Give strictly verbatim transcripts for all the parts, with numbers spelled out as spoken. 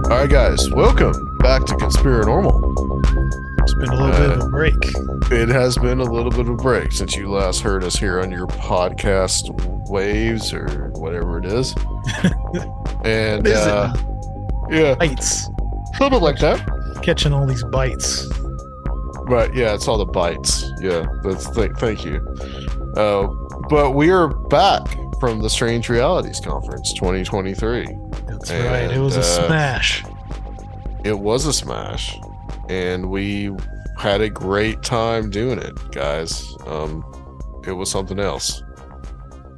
All right, guys, welcome back to Conspiranormal. It's been a little uh, bit of a break. It has been a little bit of a break since you last heard us here on your podcast waves or whatever it is. And is uh, it? Yeah, bites, a little bit like that. Catching all these bites. Right, yeah, it's all the bites. Yeah, that's th- thank you. Uh, but we are back from the Strange Realities Conference twenty twenty-three. That's and, right. It was uh, a smash. It was a smash, and we had a great time doing it, guys. Um, it was something else.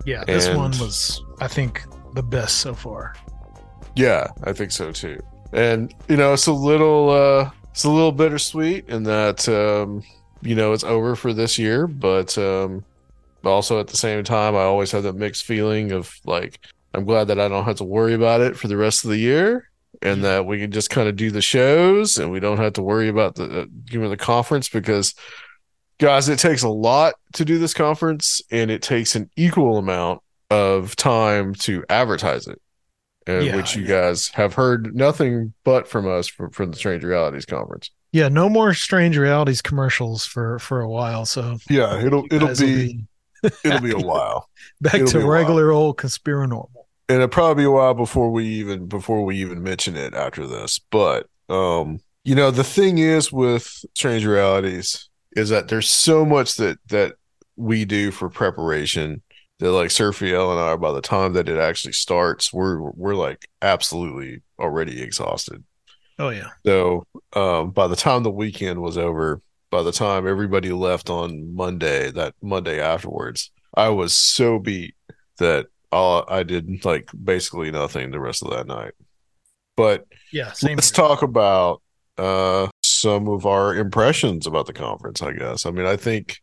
Yeah, this and, one was, I think, the best so far. Yeah, I think so too. And you know, it's a little. Uh, It's a little bittersweet in that, um, you know, it's over for this year, but um, also at the same time, I always have that mixed feeling of like, I'm glad that I don't have to worry about it for the rest of the year and that we can just kind of do the shows and we don't have to worry about the, uh, you know, the conference because, guys, it takes a lot to do this conference and it takes an equal amount of time to advertise it. Uh, yeah, which you yeah. guys have heard nothing but from us from, from the Strange Realities Conference. Yeah, no more Strange Realities commercials for, for a while. So yeah, it'll it'll be, be it'll be a while. Back it'll to regular old Conspiranormal. And it'll probably be a while before we even before we even mention it after this. But um, you know, the thing is with Strange Realities is that there's so much that that we do for preparation. That like Surfiel and I, by the time that it actually starts, we're we're like absolutely already exhausted. Oh yeah. So um, by the time the weekend was over, by the time everybody left on Monday, that Monday afterwards, I was so beat that all I did like basically nothing the rest of that night. But yeah, same let's here. Talk about uh, some of our impressions about the conference. I guess. I mean, I think.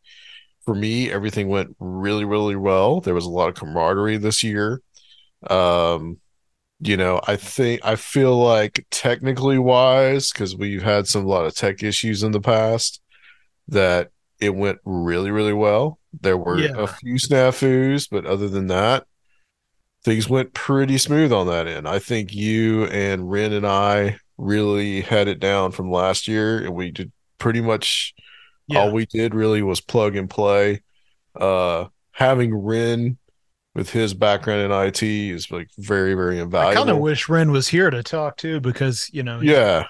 For me, everything went really, really well. There was a lot of camaraderie this year. Um, you know, I think I feel like technically wise, because we've had some a lot of tech issues in the past, that it went really, really well. There were yeah. a few snafus, but other than that, things went pretty smooth on that end. I think you and Ren and I really had it down from last year, and we did pretty much. Yeah. All we did really was plug and play. Uh, having Ren with his background in I T is like very, very invaluable. I kind of wish Ren was here to talk too, because you know, yeah,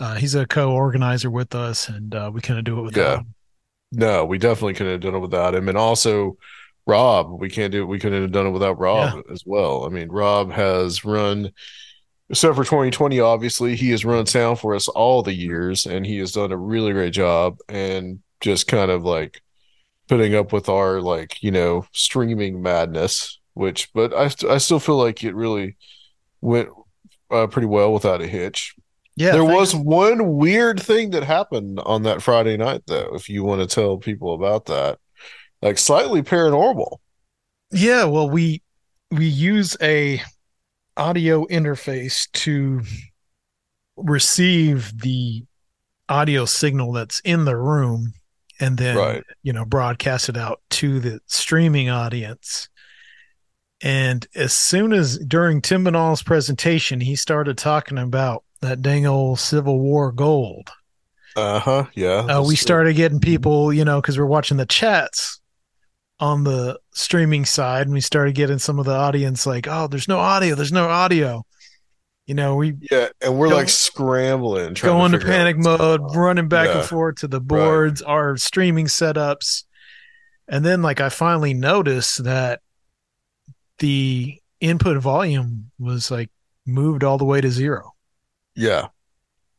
uh, he's a co-organizer with us, and uh, we couldn't do it without yeah. him. No, we definitely couldn't have done it without him, and also Rob. We can't do. We couldn't have done it without Rob yeah. as well. I mean, Rob has run. Except for twenty twenty, obviously, he has run sound for us all the years, and he has done a really great job and just kind of like putting up with our, like, you know, streaming madness, which, but I, I still feel like it really went uh, pretty well without a hitch. Yeah. There thanks. was one weird thing that happened on that Friday night, though, if you want to tell people about that, like slightly paranormal. Yeah. Well, we, we use a, audio interface to receive the audio signal that's in the room and then, right. you know, broadcast it out to the streaming audience. And as soon as during Tim Banal's presentation, he started talking about that dang old Civil War gold. Uh-huh. Yeah. Uh, we started getting people, you know, cause we're watching the chats on the streaming side, and we started getting some of the audience like, oh, there's no audio, there's no audio. You know, we yeah, and we're like scrambling, trying going to, to panic mode, running back yeah. and forth to the boards, right. our streaming setups. And then like I finally noticed that the input volume was like moved all the way to zero. Yeah.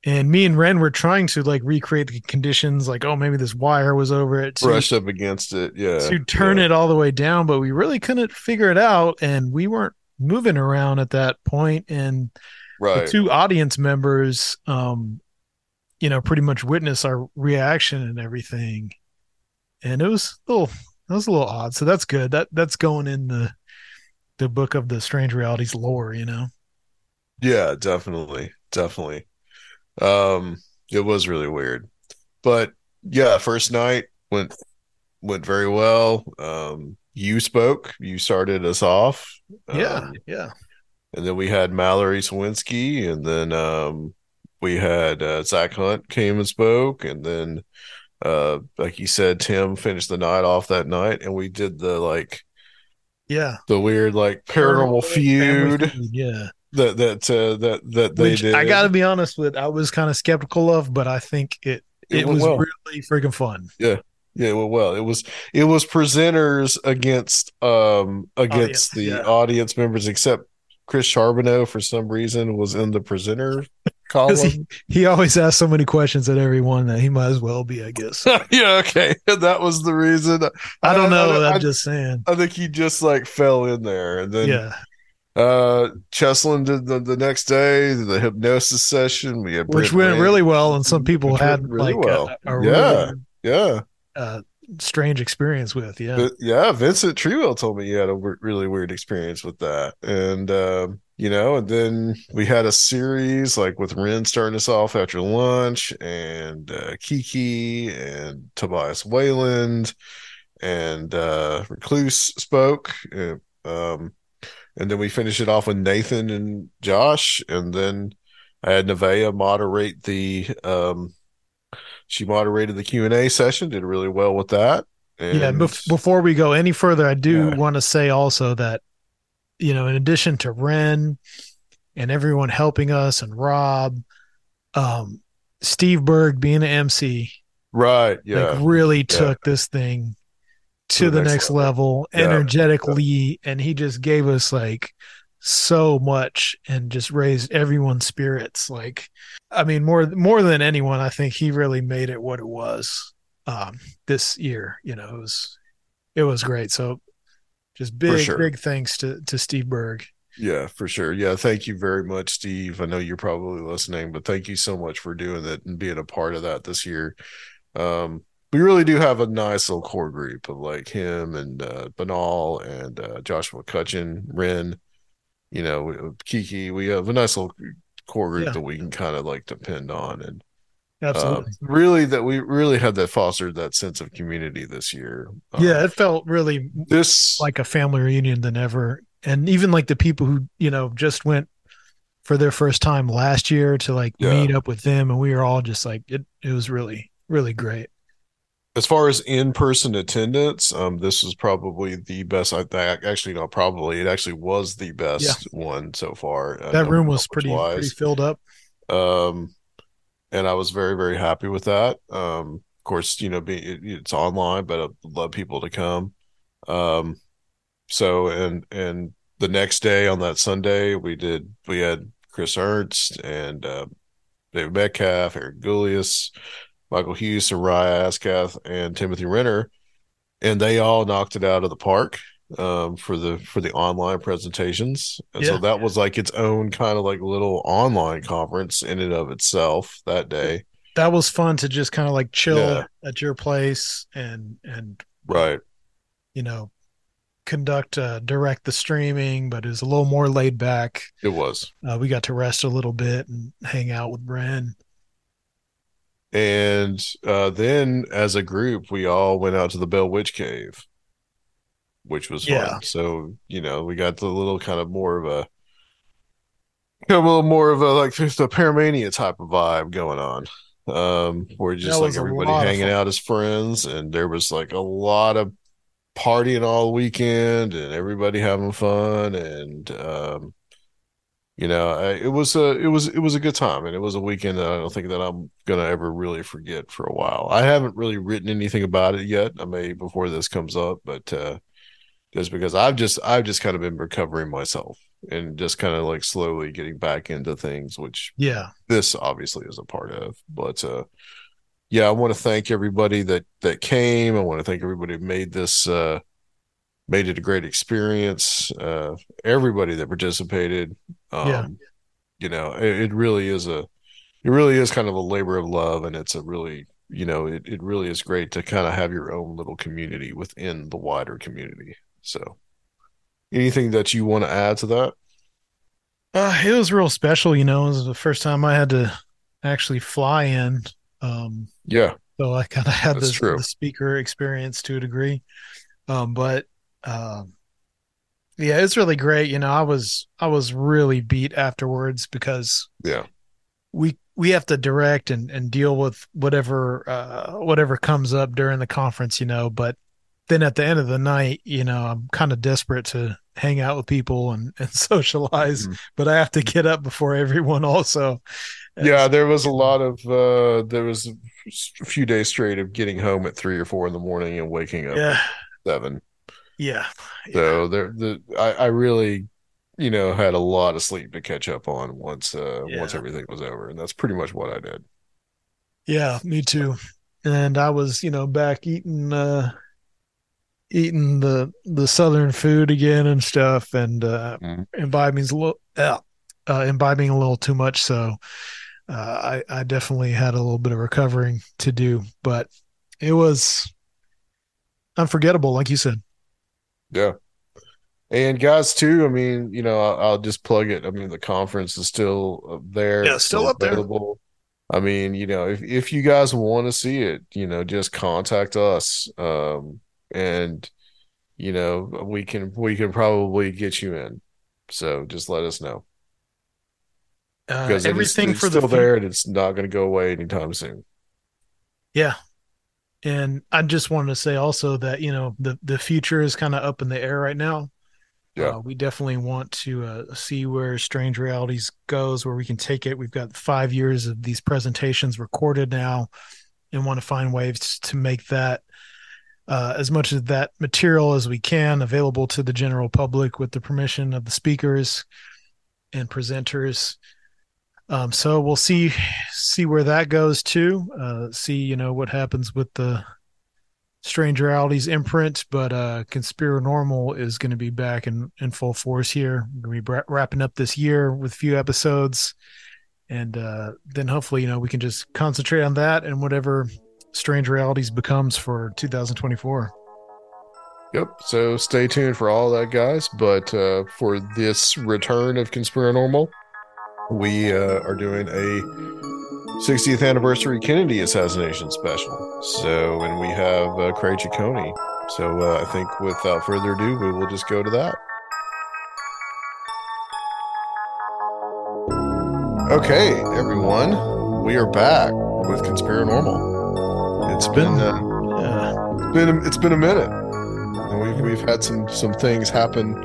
And me and Ren were trying to like recreate the conditions, like, oh, maybe this wire was over it. So brush up against it. Yeah. To turn yeah. it all the way down, but we really couldn't figure it out. And we weren't moving around at that point. And right. the two audience members, um, you know, pretty much witnessed our reaction and everything. And it was a little, it was a little odd. So that's good. That that's going in the, the book of the Strange Realities lore, you know? Yeah, definitely. Definitely. Um, it was really weird, but yeah, first night went, went very well. Um, you spoke, you started us off. Yeah. Um, yeah. And then we had Mallory Swinski, and then, um, we had, uh, Zach Hunt came and spoke. And then, uh, like you said, Tim finished the night off that night, and we did the, like, yeah, the weird, like, paranormal, paranormal feud. Yeah. That that uh, that that they Which, did. I gotta be honest with. I was kind of skeptical of, but I think it it, it was well. really freaking fun. Yeah, yeah. Well, well, it was it was presenters against um against audience. the yeah. audience members, except Chris Charbonneau for some reason was in the presenter column. He, he always asks so many questions at everyone that he might as well be, I guess. Yeah, okay, that was the reason. I, I don't know. I, I'm I, just saying. I think he just like fell in there, and then yeah. Uh, Cheslin did the, the next day, the hypnosis session, we had which Brent went Ray, really well, and some people had really like well. a, a yeah, really, yeah, uh, strange experience with yeah, but, yeah. Vincent Treewell told me he had a w- really weird experience with that, and um, uh, you know, and then we had a series like with Ren starting us off after lunch, and uh, Kiki and Tobias Wayland, and uh, Recluse spoke, and, um. And then we finish it off with Nathan and Josh. And then I had Nevaeh moderate the, um, she moderated the Q and A session, did really well with that. And yeah. Bef- before we go any further, I do yeah. want to say also that, you know, in addition to Ren and everyone helping us and Rob, um, Steve Berg being an M C, right. Yeah. Like really took yeah. this thing to, to the, the next, next level, level yeah. energetically yeah. and he just gave us like so much and just raised everyone's spirits. Like, I mean, more more than anyone, I think he really made it what it was um this year. You know, it was it was great. So just big sure. big thanks to to Steve Berg. Yeah, for sure. Yeah, thank you very much, Steve. I know you're probably listening, but thank you so much for doing that and being a part of that this year. um We really do have a nice little core group of like him and uh, Banal and uh, Joshua Cutchin, Ren, you know, Kiki. We have a nice little core group yeah. that we can kind of like depend on, and absolutely, uh, really that we really had that fostered that sense of community this year. Yeah, um, it felt really this like a family reunion than ever, and even like the people who you know just went for their first time last year to like yeah. meet up with them, and we were all just like it. It was really really great. As far as in-person attendance, um, this was probably the best. I th- actually, not probably. It actually was the best yeah. one so far. That uh, room was pretty, pretty filled up. Um, and I was very, very happy with that. Um, of course, you know, be, it, it's online, but I'd love people to come. Um, so, and and the next day on that Sunday, we did. We had Chris Ernst and uh, David Metcalf, Eric Goulias, Michael Hughes, Soraya Askath, and Timothy Renner, and they all knocked it out of the park um, for the for the online presentations. And yeah. so that was like its own kind of like little online conference in and of itself that day. That was fun to just kind of like chill yeah. at your place and and right, you know, conduct uh, direct the streaming, but it was a little more laid back. It was. Uh, we got to rest a little bit and hang out with Bren. And uh, then, as a group, we all went out to the Bell Witch Cave, which was yeah. fun. So you know, we got the little kind of more of a, a little more of a like just a Paramania type of vibe going on. Um, where just like everybody hanging out as friends, and there was like a lot of partying all weekend, and everybody having fun, and um, you know, I, it was a it was it was a good time, and it was a weekend that I don't think that I'm gonna ever really forget for a while. I haven't really written anything about it yet. I may before this comes up, but uh, just because I've just I've just kind of been recovering myself and just kind of like slowly getting back into things, which yeah, this obviously is a part of. But uh, yeah, I want to thank everybody that that came. I want to thank everybody who made this uh, made it a great experience. Uh, everybody that participated, um, yeah. you know, it, it really is a it really is kind of a labor of love, and it's a really you know it it really is great to kind of have your own little community within the wider community. So. Anything that you want to add to that? Uh, it was real special, you know. It was the first time I had to actually fly in. Um, yeah. So I kind of had the, the speaker experience to a degree. Um, but um, yeah, it's really great. You know, I was I was really beat afterwards because yeah, we we have to direct and, and deal with whatever uh, whatever comes up during the conference, you know, but. Then at the end of the night, you know, I'm kind of desperate to hang out with people and, and socialize, mm-hmm. but I have to get up before everyone also. Yeah, so, there was a lot of, uh, there was a few days straight of getting home at three or four in the morning and waking up yeah. at seven. Yeah. So yeah. there, the, I, I really, you know, had a lot of sleep to catch up on once, uh, yeah. once everything was over. And that's pretty much what I did. Yeah, me too. And I was, you know, back eating, uh, eating the the southern food again and stuff, and uh mm. imbibing's a little uh, uh imbibing a little too much, so uh i i definitely had a little bit of recovering to do, but it was unforgettable, like you said. Yeah. And guys too, I mean, you know, i'll, I'll just plug it. I mean, the conference is still up there. Yeah, still, still up available. there I mean, you know, if, if you guys want to see it, you know, just contact us. um And, you know, we can we can probably get you in. So just let us know. Uh, because everything it's, it's for still the there, and it's not going to go away anytime soon. Yeah, and I just wanted to say also that, you know, the the future is kind of up in the air right now. Yeah, uh, we definitely want to uh, see where Strange Realities goes, where we can take it. We've got five years of these presentations recorded now, and want to find ways to make that. Uh, as much of that material as we can available to the general public with the permission of the speakers and presenters. Um, so we'll see, see where that goes too. Uh, see, you know, what happens with the Strange Realities imprint, but uh, Conspiranormal is going to be back in, in full force here. We're going to be bra- wrapping up this year with a few episodes, and uh, then hopefully, you know, we can just concentrate on that and whatever Strange Realities becomes for two thousand twenty-four. Yep. So stay tuned for all that, guys. But uh, for this return of Conspiranormal, we uh, are doing a sixtieth anniversary Kennedy assassination special. So, and we have uh, Craig Ciccone. So uh, I think without further ado, we will just go to that. Okay, everyone, we are back with Conspiranormal. It's been, uh, yeah. it's been, it's been a minute. And we've, we've had some, some things happen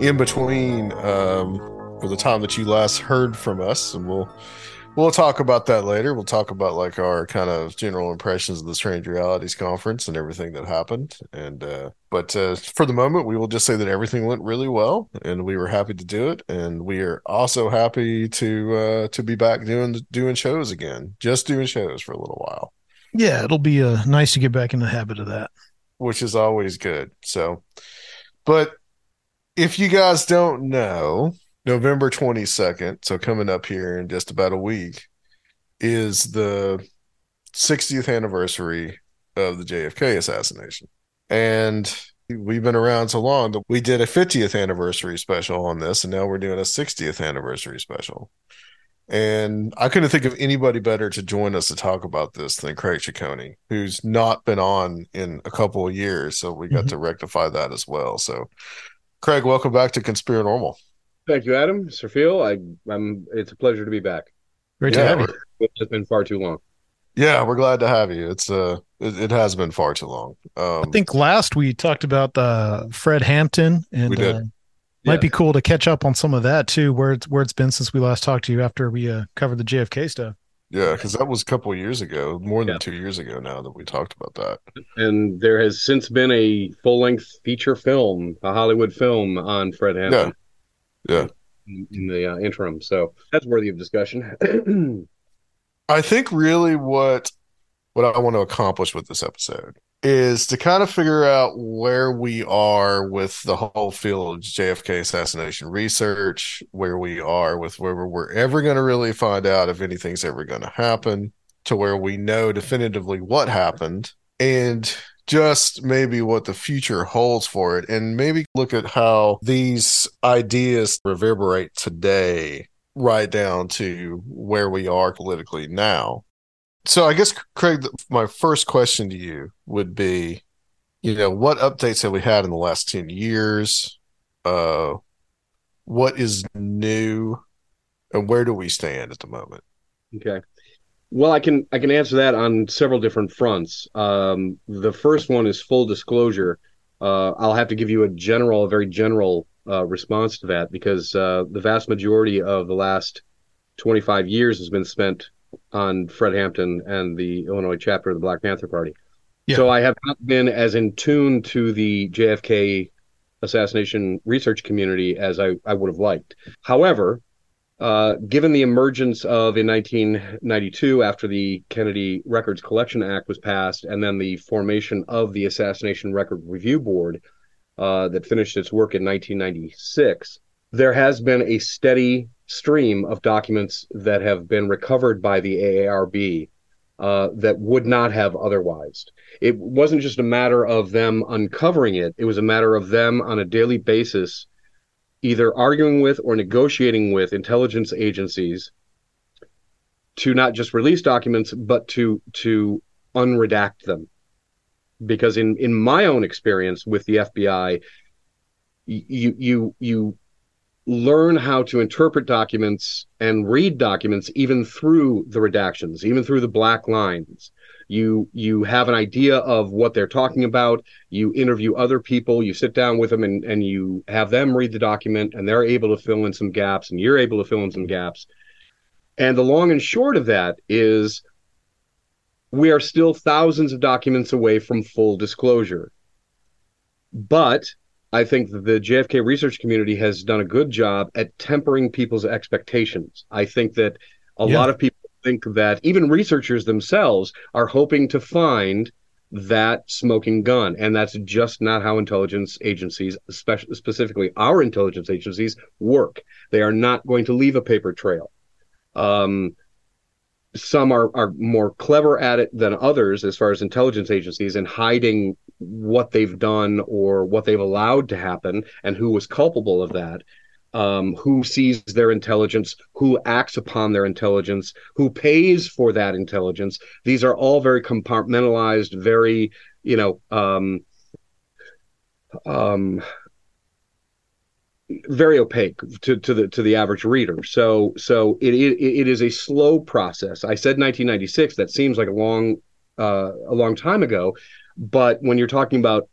in between, um, for the time that you last heard from us. And we'll, we'll talk about that later. We'll talk about like our kind of general impressions of the Strange Realities Conference and everything that happened. And, uh, but, uh, for the moment, we will just say that everything went really well and we were happy to do it. And we are also happy to, uh, to be back doing, doing shows again, just doing shows for a little while. Yeah, it'll be uh, nice to get back in the habit of that. Which is always good. So, but if you guys don't know, November twenty-second, so coming up here in just about a week, is the sixtieth anniversary of the J F K assassination. And we've been around so long that we did a fiftieth anniversary special on this, and now we're doing a sixtieth anniversary special. And I couldn't think of anybody better to join us to talk about this than Craig Ciccone, who's not been on in a couple of years. So we got mm-hmm. to rectify that as well. So, Craig, welcome back to Conspiranormal. Thank you, Adam. Sir Phil, I, I'm, it's a pleasure to be back. Great yeah, to have you. It's just been far too long. Yeah, we're glad to have you. It's uh, it, it has been far too long. Um, I think last we talked about uh, Fred Hampton. And, we did. Uh, Might yeah. be cool to catch up on some of that too, where it's, where it's been since we last talked to you after we uh, covered the J F K stuff. Yeah, because that was a couple of years ago, more than yeah. two years ago now that we talked about that. And there has since been a full-length feature film, a Hollywood film on Fred Hampton. Yeah. yeah, in, in the uh, interim. So that's worthy of discussion. I think really what what I want to accomplish with this episode is to kind of figure out where we are with the whole field of J F K assassination research, where we are with whether we're ever going to really find out if anything's ever going to happen, to where we know definitively what happened, and just maybe what the future holds for it, and maybe look at how these ideas reverberate today right down to where we are politically now. So I guess, Craig, my first question to you would be, you know, what updates have we had in the last ten years? Uh, what is new, and where do we stand at the moment? Okay. Well, I can I can answer that on several different fronts. Um, the first one is full disclosure. Uh, I'll have to give you a general, a very general uh, response to that, because uh, the vast majority of the last twenty-five years has been spent on Fred Hampton and the Illinois chapter of the Black Panther Party. Yeah. So I have not been as in tune to the J F K assassination research community as I, I would have liked. However, uh, given the emergence of, in nineteen ninety-two, after the Kennedy Records Collection Act was passed, and then the formation of the Assassination Record Review Board uh, that finished its work in nineteen ninety-six, there has been a steady stream of documents that have been recovered by the A A R B uh, that would not have otherwise. It wasn't just a matter of them uncovering it. It was a matter of them on a daily basis either arguing with or negotiating with intelligence agencies to not just release documents, but to to unredact them. Because in, in my own experience with the F B I, you you you learn how to interpret documents and read documents even through the redactions, even through the black lines. You you have an idea of what they're talking about. You interview other people. You sit down with them and, and you have them read the document, and they're able to fill in some gaps, and you're able to fill in some gaps. And the long and short of that is we are still thousands of documents away from full disclosure. But I think that the J F K research community has done a good job at tempering people's expectations. I think that a yeah. lot of people think that even researchers themselves are hoping to find that smoking gun, and that's just not how intelligence agencies, spe- specifically our intelligence agencies, work. They are not going to leave a paper trail. Um, some are, are more clever at it than others as far as intelligence agencies in hiding what they've done or what they've allowed to happen and who was culpable of that, um, who sees their intelligence, who acts upon their intelligence, who pays for that intelligence. These are all very compartmentalized, very, you know, um, um, very opaque to, to the to the average reader. So so it, it it is a slow process. I said nineteen ninety-six. That seems like a long uh, a long time ago. But when you're talking about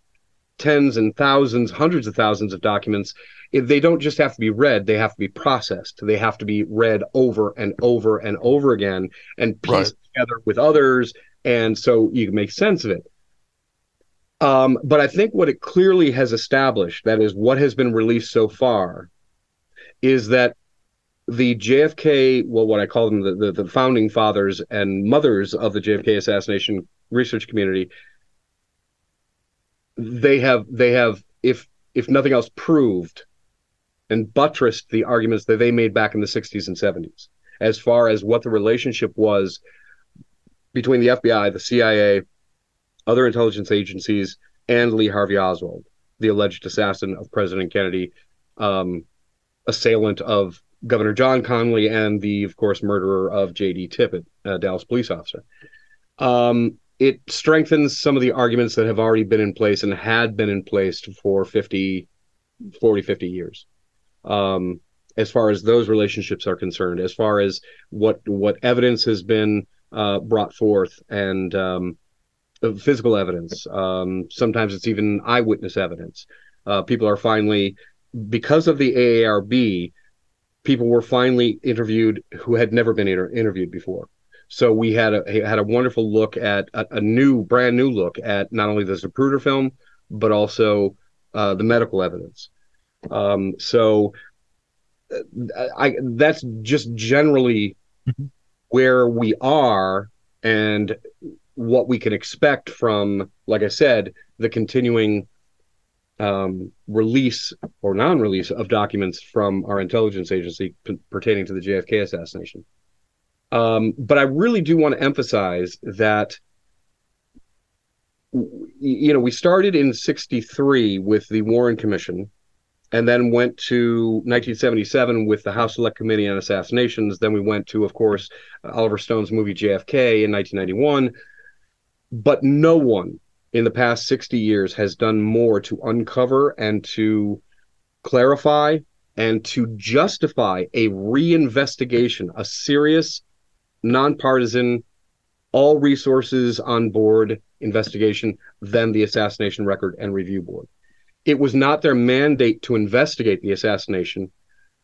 tens and thousands, hundreds of thousands of documents, they don't just have to be read, they have to be processed. They have to be read over and over and over again and pieced right. together with others, and so you can make sense of it. Um, but I think what it clearly has established, that is what has been released so far, is that the J F K, well, what I call them, the, the, the founding fathers and mothers of the J F K assassination research community, They have, they have, if if nothing else, proved and buttressed the arguments that they made back in the sixties and seventies as far as what the relationship was between the F B I, the C I A, other intelligence agencies, and Lee Harvey Oswald, the alleged assassin of President Kennedy, um, assailant of Governor John Connally, and the, of course, murderer of J D. Tippit, a Dallas police officer. Um, It strengthens some of the arguments that have already been in place and had been in place for fifty, forty, fifty years, um, as far as those relationships are concerned, as far as what what evidence has been uh, brought forth, and um, physical evidence. Um, sometimes it's even eyewitness evidence. Uh, people are finally, because of the A A R B, people were finally interviewed who had never been inter- interviewed before. So we had a had a wonderful look at a, a new, brand new look at not only the Zapruder film, but also uh, the medical evidence. Um, so I, that's just generally where we are and what we can expect from, like I said, the continuing um, release or non-release of documents from our intelligence agency p- pertaining to the J F K assassination. Um, but I really do want to emphasize that, you know, we started in sixty-three with the Warren Commission, and then went to nineteen seventy-seven with the House Select Committee on Assassinations. Then we went to, of course, Oliver Stone's movie J F K in nineteen ninety-one. But no one in the past sixty years has done more to uncover and to clarify and to justify a reinvestigation, a serious, nonpartisan, all resources on board investigation than the Assassination Record and Review Board. It was not their mandate to investigate the assassination,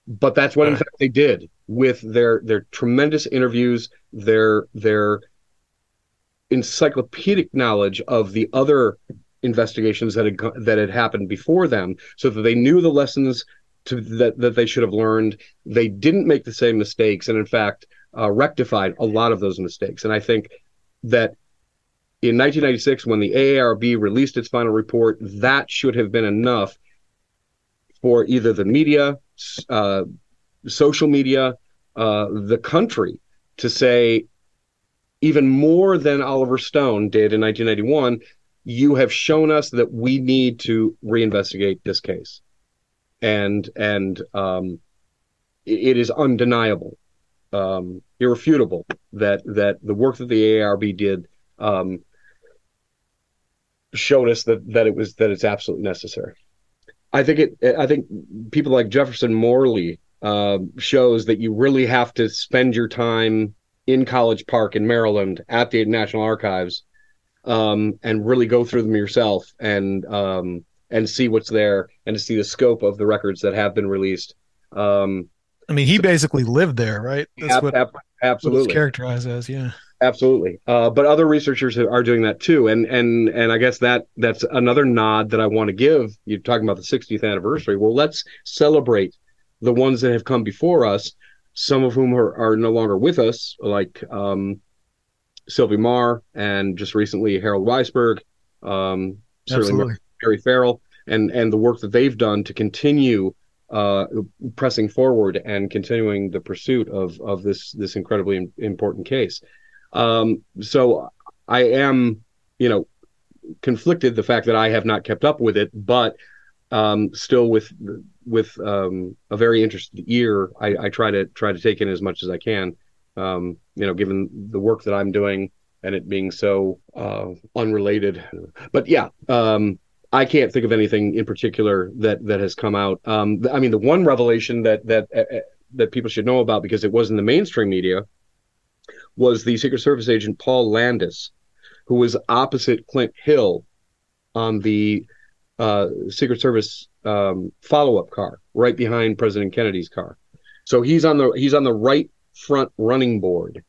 but that's what, in fact, they did with their their tremendous interviews, their their encyclopedic knowledge of the other investigations that had that had happened before them, so that they knew the lessons to, that that they should have learned. They didn't make the same mistakes, and in fact, uh, rectified a lot of those mistakes. And I think that, in nineteen ninety-six, when the A A R B released its final report, that should have been enough for either the media, uh, social media, uh, the country to say, even more than Oliver Stone did in nineteen ninety-one, you have shown us that we need to reinvestigate this case. And and um, it is undeniable, um, irrefutable, that, that the work that the A A R B did um, showed us that, that it was, that it's absolutely necessary. I think it, I think people like Jefferson Morley, um, uh, shows that you really have to spend your time in College Park in Maryland at the National Archives, um, and really go through them yourself and, um, and see what's there and to see the scope of the records that have been released. Um, I mean, he so, basically lived there, right? That's ab- what, ab- absolutely. What it's characterized as. Yeah. Absolutely. Uh, but other researchers are doing that too. And, and, and I guess that that's another nod that I want to give. You're talking about the sixtieth anniversary. Well, let's celebrate the ones that have come before us, some of whom are, are no longer with us, like um, Sylvie Marr and just recently Harold Weisberg, um, certainly Mary Farrell, and, and the work that they've done to continue uh, pressing forward and continuing the pursuit of, of this, this incredibly important case. Um, so I am, you know, conflicted the fact that I have not kept up with it, but, um, still with, with, um, a very interested ear, I, I try to try to take in as much as I can, um, you know, given the work that I'm doing and it being so, uh, unrelated, but yeah, um, I can't think of anything in particular that, that has come out. Um, I mean, the one revelation that, that, uh, that people should know about, because it was in the mainstream media, was the Secret Service agent Paul Landis, who was opposite Clint Hill on the uh, Secret Service um, follow-up car, right behind President Kennedy's car. So he's on the he's on the right front running board,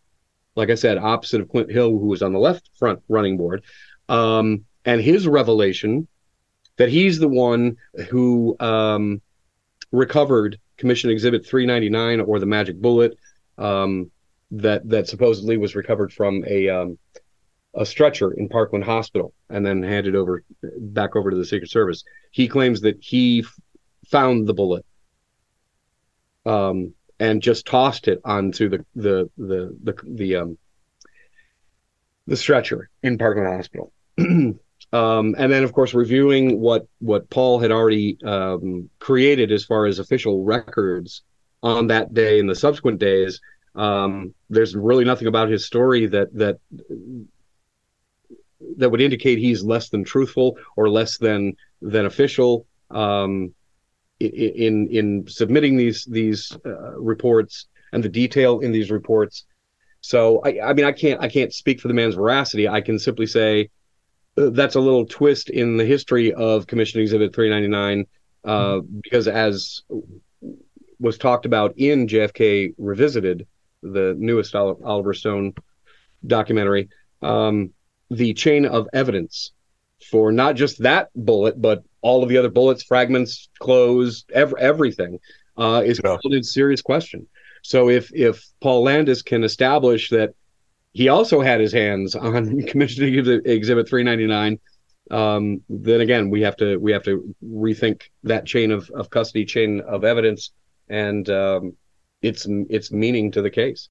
like I said, opposite of Clint Hill, who was on the left front running board. Um, and his revelation that he's the one who um, recovered Commission Exhibit three ninety-nine, or the magic bullet, um, that that supposedly was recovered from a um, a stretcher in Parkland Hospital and then handed over back over to the Secret Service. He claims that he f- found the bullet um, and just tossed it onto the the the the the, um, the stretcher in Parkland Hospital. um, and then, of course, reviewing what what Paul had already um, created as far as official records on that day and the subsequent days. Um, there's really nothing about his story that that that would indicate he's less than truthful or less than than official um, in in submitting these these uh, reports and the detail in these reports. So I, I mean I can't I can't speak for the man's veracity. I can simply say uh, that's a little twist in the history of Commission Exhibit three ninety-nine uh, mm-hmm. because as was talked about in J F K Revisited, the newest Oliver Stone documentary, um, the chain of evidence for not just that bullet, but all of the other bullets, fragments, clothes, ev- everything uh, is no. called in serious question. So if if Paul Landis can establish that he also had his hands on Commission Exhibit three ninety-nine, um, then again we have to we have to rethink that chain of, of custody, chain of evidence, and um, its its meaning to the case.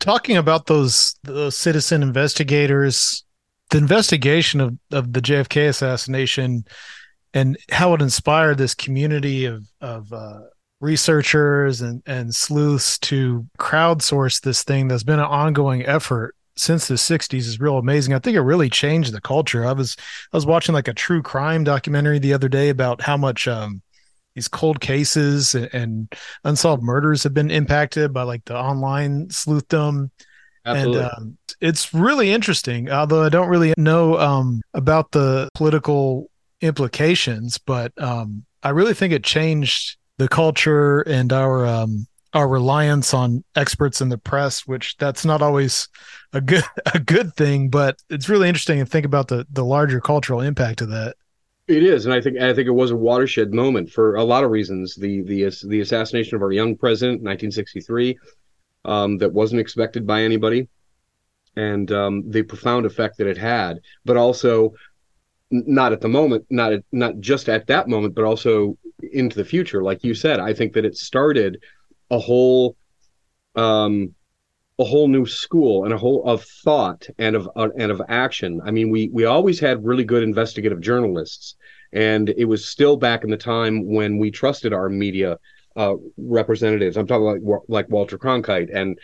Talking about those, those citizen investigators, the investigation of, of the J F K assassination and how it inspired this community of, of uh, researchers and, and sleuths to crowdsource this thing that's been an ongoing effort since the sixties is real amazing. I think it really changed the culture. I was I was watching like a true crime documentary the other day about how much um, these cold cases and, and unsolved murders have been impacted by like the online sleuthdom. Absolutely. And um, it's really interesting, although I don't really know um, about the political implications, but um, I really think it changed the culture and our um, our reliance on experts in the press, which that's not always a good a good thing, but it's really interesting to think about the, the larger cultural impact of that. It is, and I think I think it was a watershed moment for a lot of reasons. The the the assassination of our young president in nineteen sixty-three, um, that wasn't expected by anybody, and um, the profound effect that it had, but also not at the moment, not at, not just at that moment, but also into the future. Like you said, I think that it started a whole um, a whole new school and a whole of thought and of uh, and of action. I mean, we we always had really good investigative journalists, and it was still back in the time when we trusted our media uh, representatives. I'm talking like like Walter Cronkite and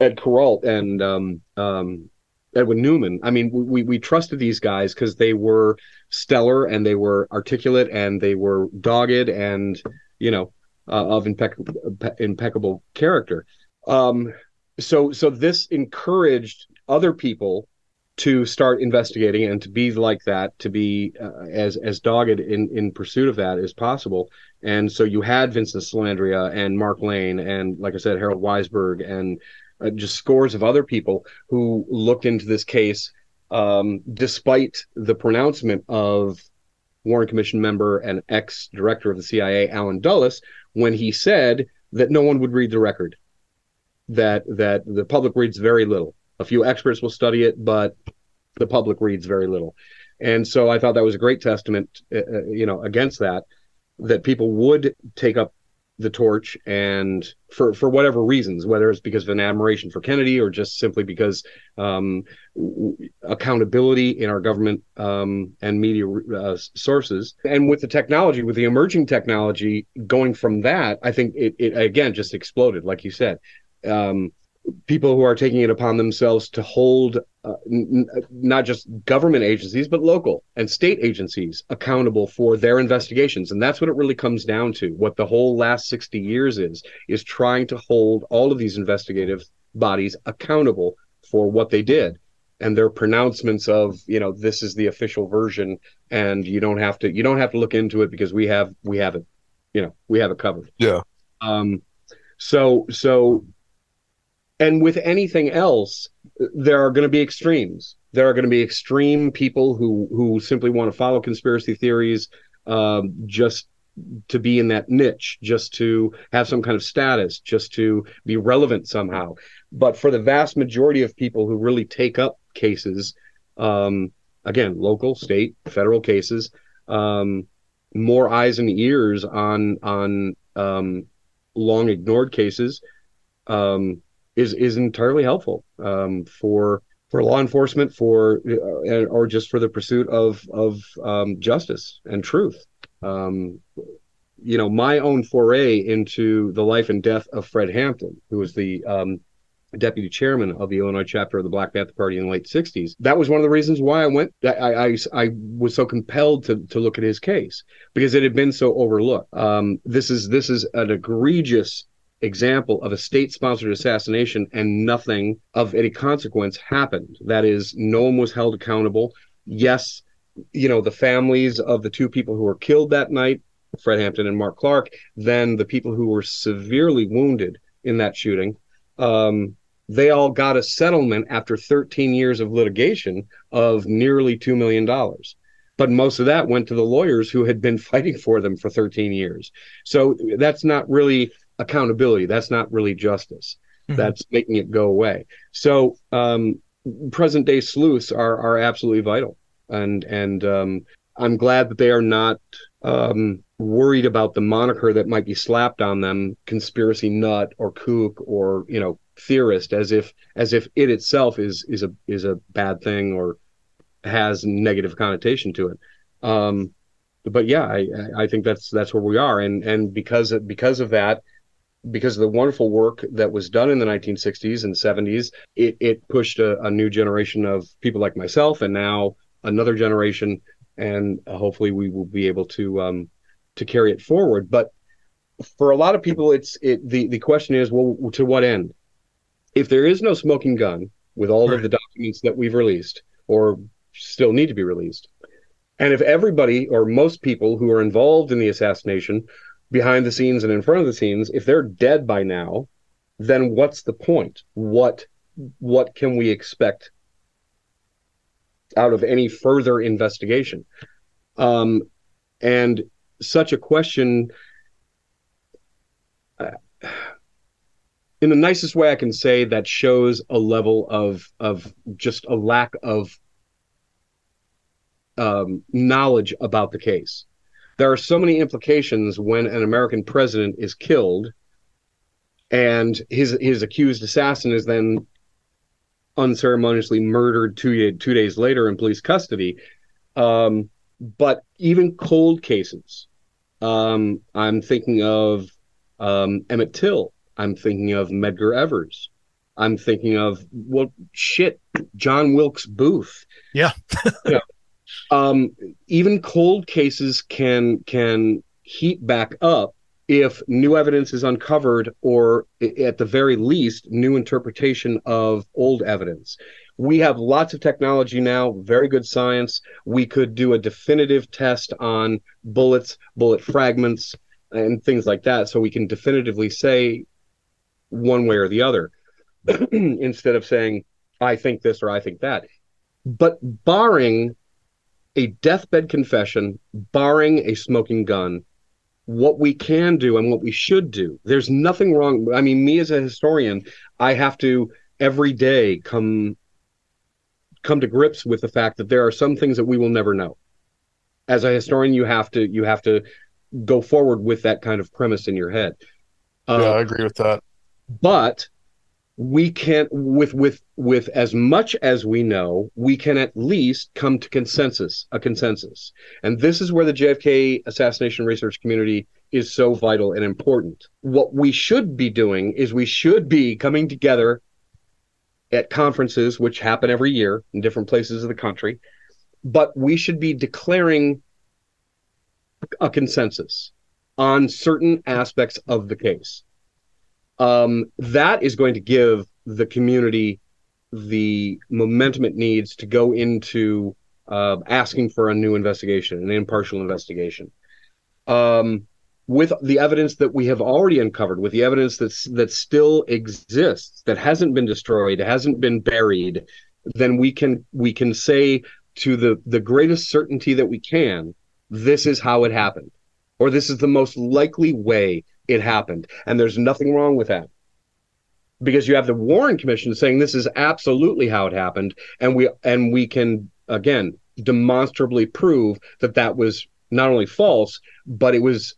Ed Caralt and um, um, Edwin Newman. I mean, we we trusted these guys because they were stellar and they were articulate and they were dogged and, you know, uh, of impeccable impeccable character. Um, So so this encouraged other people to start investigating and to be like that, to be uh, as as dogged in, in pursuit of that as possible. And so you had Vincent Salandria and Mark Lane and, like I said, Harold Weisberg and uh, just scores of other people who looked into this case um, despite the pronouncement of Warren Commission member and ex-director of the C I A, Alan Dulles, when he said that no one would read the record. that that the public reads very little. A few experts will study it, but the public reads very little. And so I thought that was a great testament, uh, you know, against that, that people would take up the torch and for, for whatever reasons, whether it's because of an admiration for Kennedy or just simply because um, w- accountability in our government um, and media uh, sources. And with the technology, with the emerging technology going from that, I think it, it again, just exploded, like you said. Um, people who are taking it upon themselves to hold uh, n- not just government agencies, but local and state agencies accountable for their investigations. And that's what it really comes down to. What the whole last sixty years is, is trying to hold all of these investigative bodies accountable for what they did and their pronouncements of, you know, this is the official version and you don't have to, you don't have to look into it because we have, we have it, you know, we have it covered. Yeah. Um, so, so, And with anything else, there are going to be extremes. There are going to be extreme people who, who simply want to follow conspiracy theories um, just to be in that niche, just to have some kind of status, just to be relevant somehow. But for the vast majority of people who really take up cases, um, again, local, state, federal cases, um, more eyes and ears on on um, long ignored cases, um Is, is entirely helpful um, for for law enforcement, for uh, or just for the pursuit of of um, justice and truth. Um, you know, my own foray into the life and death of Fred Hampton, who was the um, deputy chairman of the Illinois chapter of the Black Panther Party in the late sixties. That was one of the reasons why I went. I I, I was so compelled to to look at his case because it had been so overlooked. Um, this is this is an egregious example of a state-sponsored assassination, and nothing of any consequence happened. That is, no one was held accountable. Yes, you know, the families of the two people who were killed that night, Fred Hampton and Mark Clark, then the people who were severely wounded in that shooting, um, they all got a settlement after thirteen years of litigation of nearly two million dollars. But most of that went to the lawyers who had been fighting for them for thirteen years. So that's not really accountability. That's not really justice. Mm-hmm. That's making it go away. So um, present day sleuths are are absolutely vital. And and um, I'm glad that they are not um, worried about the moniker that might be slapped on them, conspiracy nut or kook or, you know, theorist, as if as if it itself is is a is a bad thing or has negative connotation to it. Um, but yeah, I, I think that's that's where we are, and and because of, because of that, because of the wonderful work that was done in the nineteen sixties and seventies, it it pushed a, a new generation of people like myself, and now another generation, and hopefully we will be able to um, to carry it forward. But for a lot of people, it's it the the question is, well, to what end? If there is no smoking gun with all right. of the documents that we've released or still need to be released, and if everybody or most people who are involved in the assassination behind the scenes and in front of the scenes, if they're dead by now, then what's the point? What what can we expect out of any further investigation? Um, and such a question... Uh, in the nicest way I can say, that shows a level of of just a lack of um, knowledge about the case. There are so many implications when an American president is killed and his his accused assassin is then unceremoniously murdered two, two days later in police custody. Um, but even cold cases, um, I'm thinking of um, Emmett Till. I'm thinking of Medgar Evers. I'm thinking of, well, shit, John Wilkes Booth. Yeah. You know, um, even cold cases can can heat back up if new evidence is uncovered, or at the very least, new interpretation of old evidence. We have lots of technology now, very good science. We could do a definitive test on bullets, bullet fragments, and things like that, so we can definitively say one way or the other, instead of saying, I think this or I think that. But barring a deathbed confession, barring a smoking gun, what we can do and what we should do, there's nothing wrong. I mean, me as a historian, I have to every day come, come to grips with the fact that there are some things that we will never know. As a historian, you have to, you have to go forward with that kind of premise in your head. Yeah, uh, I agree with that. But we can't, with with with as much as we know, we can at least come to consensus, a consensus. And this is where the J F K assassination research community is so vital and important. What we should be doing is we should be coming together at conferences, which happen every year in different places of the country, but we should be declaring a consensus on certain aspects of the case. Um, that is going to give the community the momentum it needs to go into uh, asking for a new investigation, an impartial investigation. Um, with the evidence that we have already uncovered, with the evidence that's, that still exists, that hasn't been destroyed, hasn't been buried, then we can we can say to the, the greatest certainty that we can, this is how it happened, or this is the most likely way it happened. And there's nothing wrong with that, because you have the Warren Commission saying this is absolutely how it happened, and we and we can again demonstrably prove that that was not only false, but it was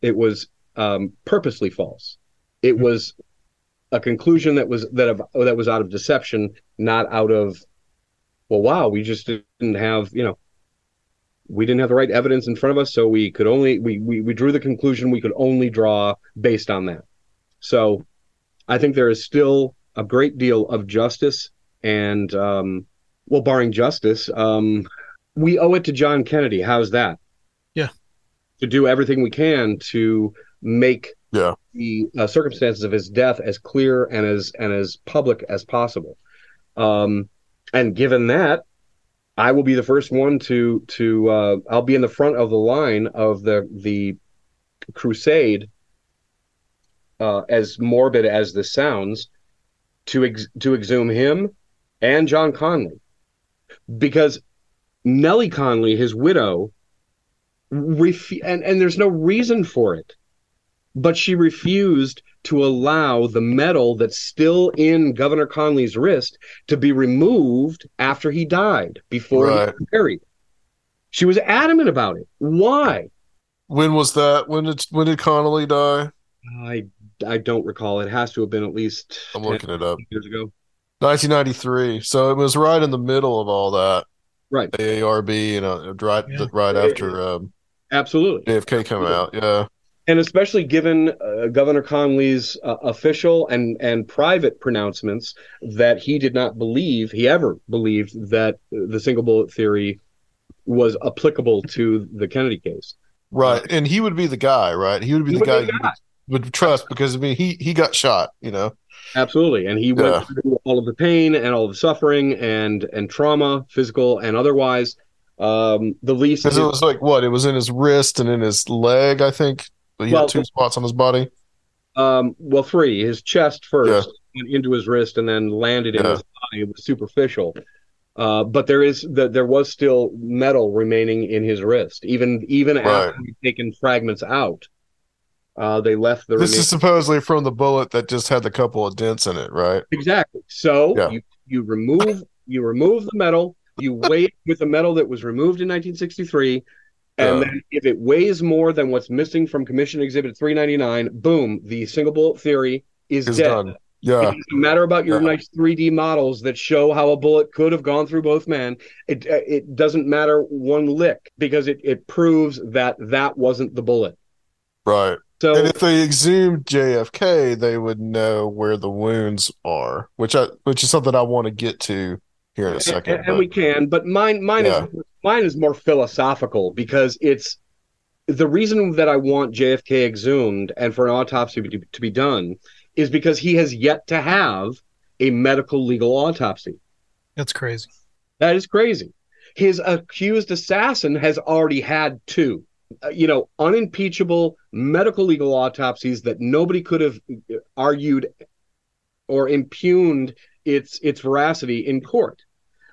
it was um, purposely false. It mm-hmm. was a conclusion that was that of, that was out of deception, not out of, well, wow, we just didn't have, you know, we didn't have the right evidence in front of us, so we could only we, we we drew the conclusion we could only draw based on that. So I think there is still a great deal of justice, and um, well, barring justice, um, we owe it to John Kennedy. How's that? Yeah, to do everything we can to make yeah. the uh, circumstances of his death as clear and as and as public as possible. Um, and given that, I will be the first one to to uh, I'll be in the front of the line of the the crusade, uh, as morbid as this sounds, to ex- to exhume him and John Connally, because Nellie Connally, his widow, ref- and and there's no reason for it. but she refused to allow the medal that's still in Governor Connolly's wrist to be removed after he died, before right. he was buried. She was adamant about it. Why? When was that? When did when did Connally die? I, I don't recall. It has to have been at least I'm looking it up. Years ago. nineteen ninety-three. So it was right in the middle of all that. Right. A A R B, you know, right, yeah. right after um, Absolutely. J F K came out. Yeah. And especially given uh, Governor Connolly's uh, official and, and private pronouncements that he did not believe, he ever believed that the single bullet theory was applicable to the Kennedy case. Right. And he would be the guy, right? He would be he the would guy be you would, would trust because, I mean, he, he got shot, you know. Absolutely. And he yeah. went through all of the pain and all of the suffering and, and trauma, physical and otherwise. Um, the least. Because it was like what? It was in his wrist and in his leg, I think. He well, had two spots on his body. Um, well, three. His chest first, yeah. went into his wrist, and then landed in yeah. his body. It was superficial, uh, but there is the, there was still metal remaining in his wrist, even even right. after he'd taken fragments out. Uh, they left the. This remaining- is supposedly from the bullet that just had the couple of dents in it, right? Exactly. So yeah. you you remove you remove the metal. You weigh with the metal that was removed in nineteen sixty-three. And then if it weighs more than what's missing from Commission Exhibit three ninety-nine, boom, the single bullet theory is, is dead. Done. Yeah. It doesn't matter about your yeah. nice three D models that show how a bullet could have gone through both men. It it doesn't matter one lick because it, it proves that that wasn't the bullet. Right. So, and if they exhumed J F K, they would know where the wounds are, which I which is something I want to get to here in a second. And, and we can, but mine mine yeah. is... Mine is more philosophical because it's the reason that I want J F K exhumed and for an autopsy to, to be done is because he has yet to have a medical legal autopsy. That's crazy. That is crazy. His accused assassin has already had two, you know, unimpeachable medical legal autopsies that nobody could have argued or impugned its, its veracity in court.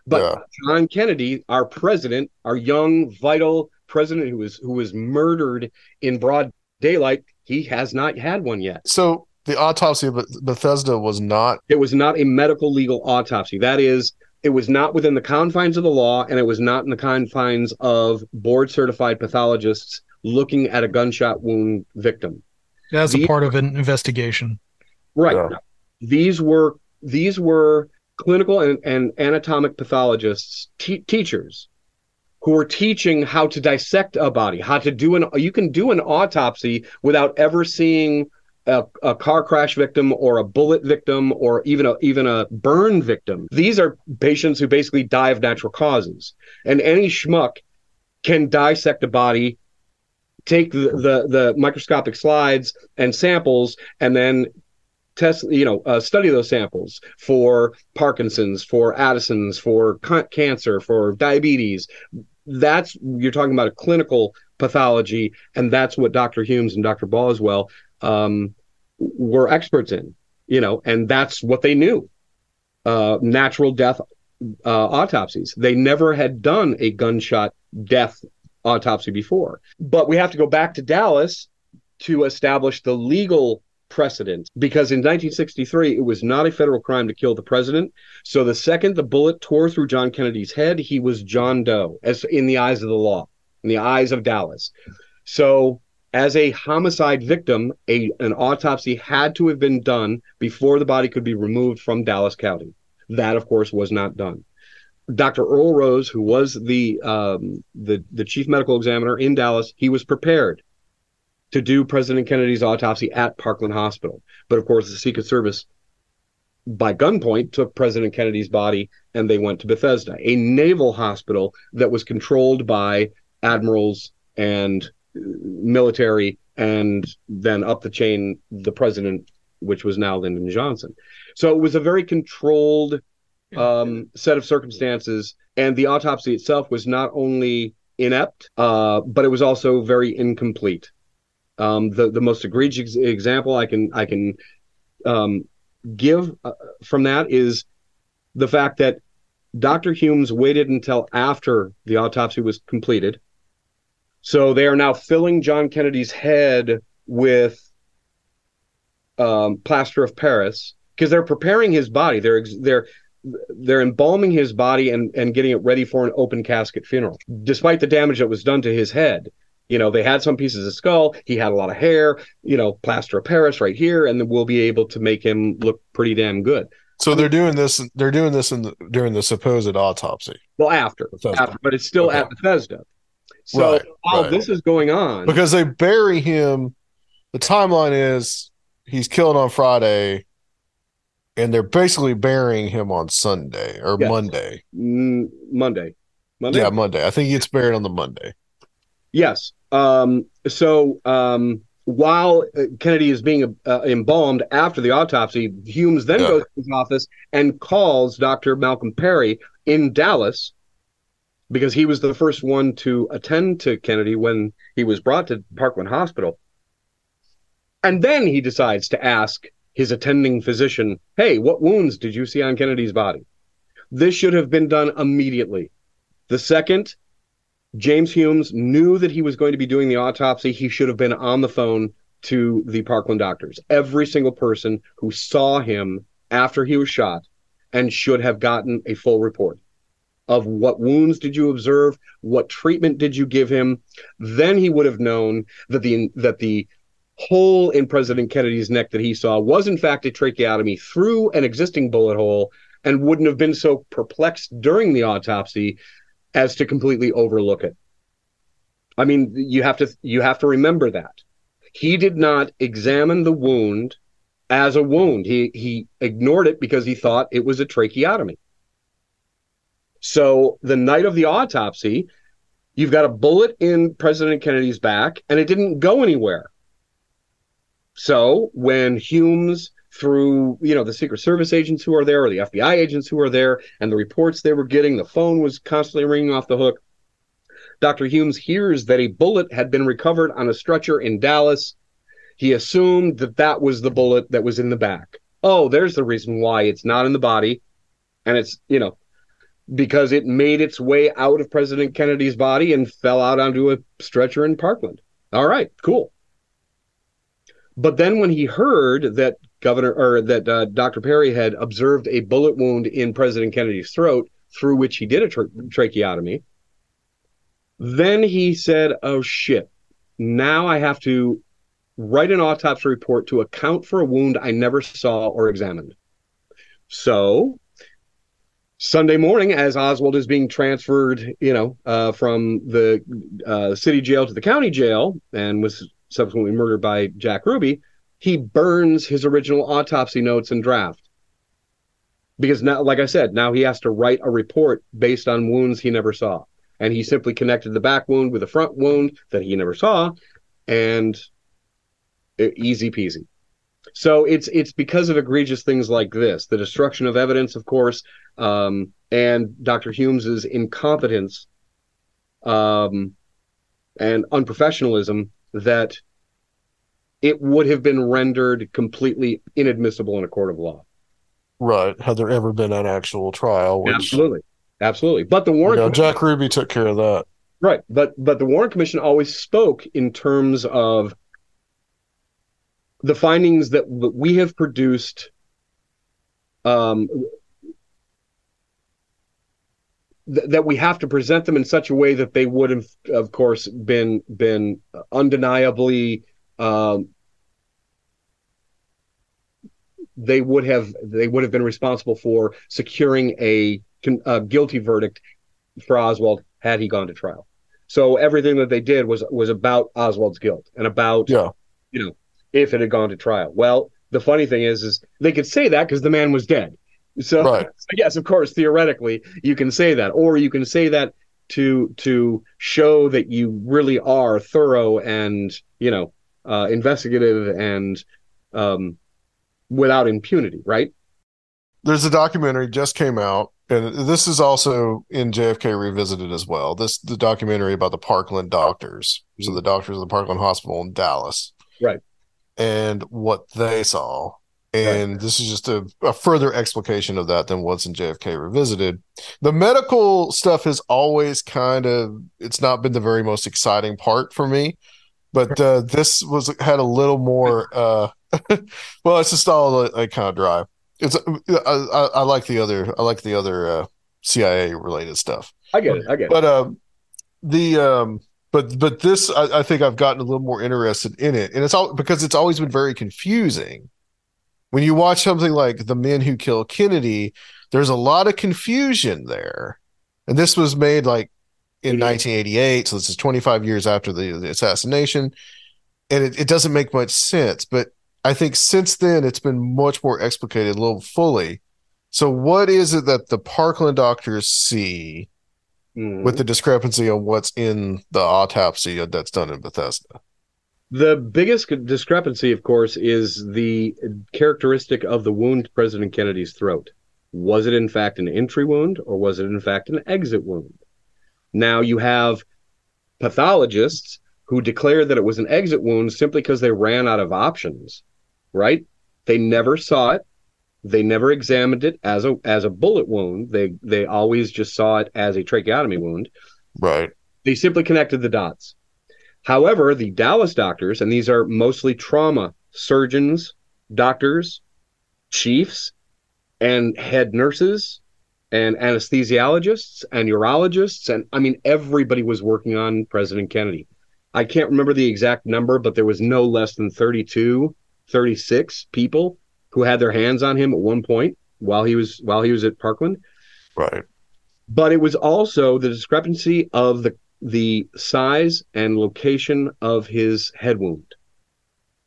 But yeah. John Kennedy, our president, our young, vital president who was who was murdered in broad daylight, he has not had one yet. So the autopsy of Bethesda was not? It was not a medical legal autopsy. That is, it was not within the confines of the law, and it was not in the confines of board-certified pathologists looking at a gunshot wound victim. That's these, a part of an investigation. Right. Yeah. These were These were... clinical and, and anatomic pathologists, te- teachers, who are teaching how to dissect a body, how to do an, you can do an autopsy without ever seeing a, a car crash victim or a bullet victim or even a, even a burn victim. These are patients who basically die of natural causes. And any schmuck can dissect a body, take the, the, the microscopic slides and samples, and then test, you know, uh, study those samples for Parkinson's, for Addison's, for c- cancer, for diabetes. That's, you're talking about a clinical pathology, and that's what Doctor Humes and Doctor Boswell um, were experts in, you know, and that's what they knew. Uh, natural death uh, autopsies. They never had done a gunshot death autopsy before. But we have to go back to Dallas to establish the legal precedent, because in nineteen sixty-three it was not a federal crime to kill the president. So the second the bullet tore through John Kennedy's head, he was John Doe, as in the eyes of the law, in the eyes of Dallas. So as a homicide victim, a an autopsy had to have been done before the body could be removed from Dallas County. That, of course, was not done. Doctor Earl Rose, who was the um the the chief medical examiner in Dallas, he was prepared to do President Kennedy's autopsy at Parkland Hospital. But of course, the Secret Service, by gunpoint, took President Kennedy's body and they went to Bethesda, a naval hospital that was controlled by admirals and military, and then up the chain, the president, which was now Lyndon Johnson. So it was a very controlled um, set of circumstances. And the autopsy itself was not only inept, uh, but it was also very incomplete. Um, the, the most egregious example I can I can um, give uh, from that is the fact that Doctor Humes waited until after the autopsy was completed. So they are now filling John Kennedy's head with um, plaster of Paris, because they're preparing his body. They're they're they're embalming his body and and getting it ready for an open casket funeral. Despite the damage that was done to his head, you know, they had some pieces of skull. He had a lot of hair. You know, plaster of Paris right here, and then we'll be able to make him look pretty damn good. So they're doing this. They're doing this in the, during the supposed autopsy. Well, after, Bethesda. after, but it's still okay. at Bethesda. So right, while right. this is going on, because they bury him, the timeline is he's killed on Friday, and they're basically burying him on Sunday or yes. Monday. Mm, Monday, Monday. Yeah, Monday. I think he gets buried on the Monday. Yes. Um, so. Um, While Kennedy is being uh, embalmed after the autopsy, Humes then yeah. goes to his office and calls Doctor Malcolm Perry in Dallas, because he was the first one to attend to Kennedy when he was brought to Parkland Hospital. And then he decides to ask his attending physician, hey, what wounds did you see on Kennedy's body? This should have been done immediately. The second James Humes knew that he was going to be doing the autopsy, he should have been on the phone to the Parkland doctors. Every single person who saw him after he was shot, and should have gotten a full report of what wounds did you observe, what treatment did you give him. Then he would have known that the that the hole in President Kennedy's neck that he saw was in fact a tracheotomy through an existing bullet hole, and wouldn't have been so perplexed during the autopsy as to completely overlook it. I mean, you have to you have to remember that he did not examine the wound as a wound. He he ignored it because he thought it was a tracheotomy. So the night of the autopsy, you've got a bullet in President Kennedy's back, and it didn't go anywhere. So when Humes, through, you know, the Secret Service agents who are there, or the F B I agents who are there, and the reports they were getting, the phone was constantly ringing off the hook. Doctor Humes hears that a bullet had been recovered on a stretcher in Dallas. He assumed that that was the bullet that was in the back. Oh, there's the reason why it's not in the body. And it's, you know, because it made its way out of President Kennedy's body and fell out onto a stretcher in Parkland. All right, cool. But then when he heard that Governor, or that uh, Doctor Perry had observed a bullet wound in President Kennedy's throat, through which he did a tra- tracheotomy, then he said, oh, shit, now I have to write an autopsy report to account for a wound I never saw or examined. So Sunday morning, as Oswald is being transferred, you know, uh, from the uh, city jail to the county jail, and was subsequently murdered by Jack Ruby, he burns his original autopsy notes and draft. Because now, like I said, now he has to write a report based on wounds he never saw. And he simply connected the back wound with a front wound that he never saw, and easy peasy. So it's it's because of egregious things like this, the destruction of evidence, of course, um, and Doctor Humes's incompetence um, and unprofessionalism, that it would have been rendered completely inadmissible in a court of law. Right. Had there ever been an actual trial? Which, absolutely. Absolutely. But the Warren, you know, Jack Ruby took care of that. Right. But, but the Warren Commission always spoke in terms of the findings that we have produced. Um, that we have to present them in such a way that they would have, of course, been, been undeniably, um, they would have, they would have been responsible for securing a, a guilty verdict for Oswald had he gone to trial. So everything that they did was, was about Oswald's guilt and about, yeah. you know, if it had gone to trial. Well, the funny thing is, is they could say that because the man was dead. So, right. so yes, of course, theoretically, you can say that, or you can say that to to show that you really are thorough and, you know, uh, investigative and um, without impunity. Right. There's a documentary just came out, and this is also in J F K Revisited as well. This the documentary about the Parkland doctors, so the doctors of the Parkland Hospital in Dallas, right, and what they saw. And right. this is just a, a further explication of that than what's in J F K Revisited. The medical stuff has always kind of, it's not been the very most exciting part for me. But uh, this was had a little more. Uh, well, it's just all a, a kind of drive. It's I, I, I like the other. I like the other uh, C I A related stuff. I get it. I get but, it. But um, the um, but but this I, I think I've gotten a little more interested in it, and it's all because it's always been very confusing. When you watch something like The Men Who Killed Kennedy, there's a lot of confusion there, and this was made like in nineteen eighty-eight, so this is twenty-five years after the, the assassination, and it, it doesn't make much sense. But I think since then it's been much more explicated, a little fully. So what is it that the Parkland doctors see mm. with the discrepancy on what's in the autopsy that's done in Bethesda? The biggest discrepancy, of course, is the characteristic of the wound to President Kennedy's throat. Was it, in fact, an entry wound, or was it, in fact, an exit wound? Now you have pathologists who declared that it was an exit wound simply because they ran out of options, right? They never saw it. They never examined it as a as a bullet wound. They they always just saw it as a tracheotomy wound. Right. They simply connected the dots. However, the Dallas doctors, and these are mostly trauma surgeons, doctors, chiefs, and head nurses, and anesthesiologists and urologists, and I mean, everybody was working on President Kennedy. I can't remember the exact number, but there was no less than thirty-two, thirty-six people who had their hands on him at one point while he was while he was at Parkland. Right. But it was also the discrepancy of the the size and location of his head wound.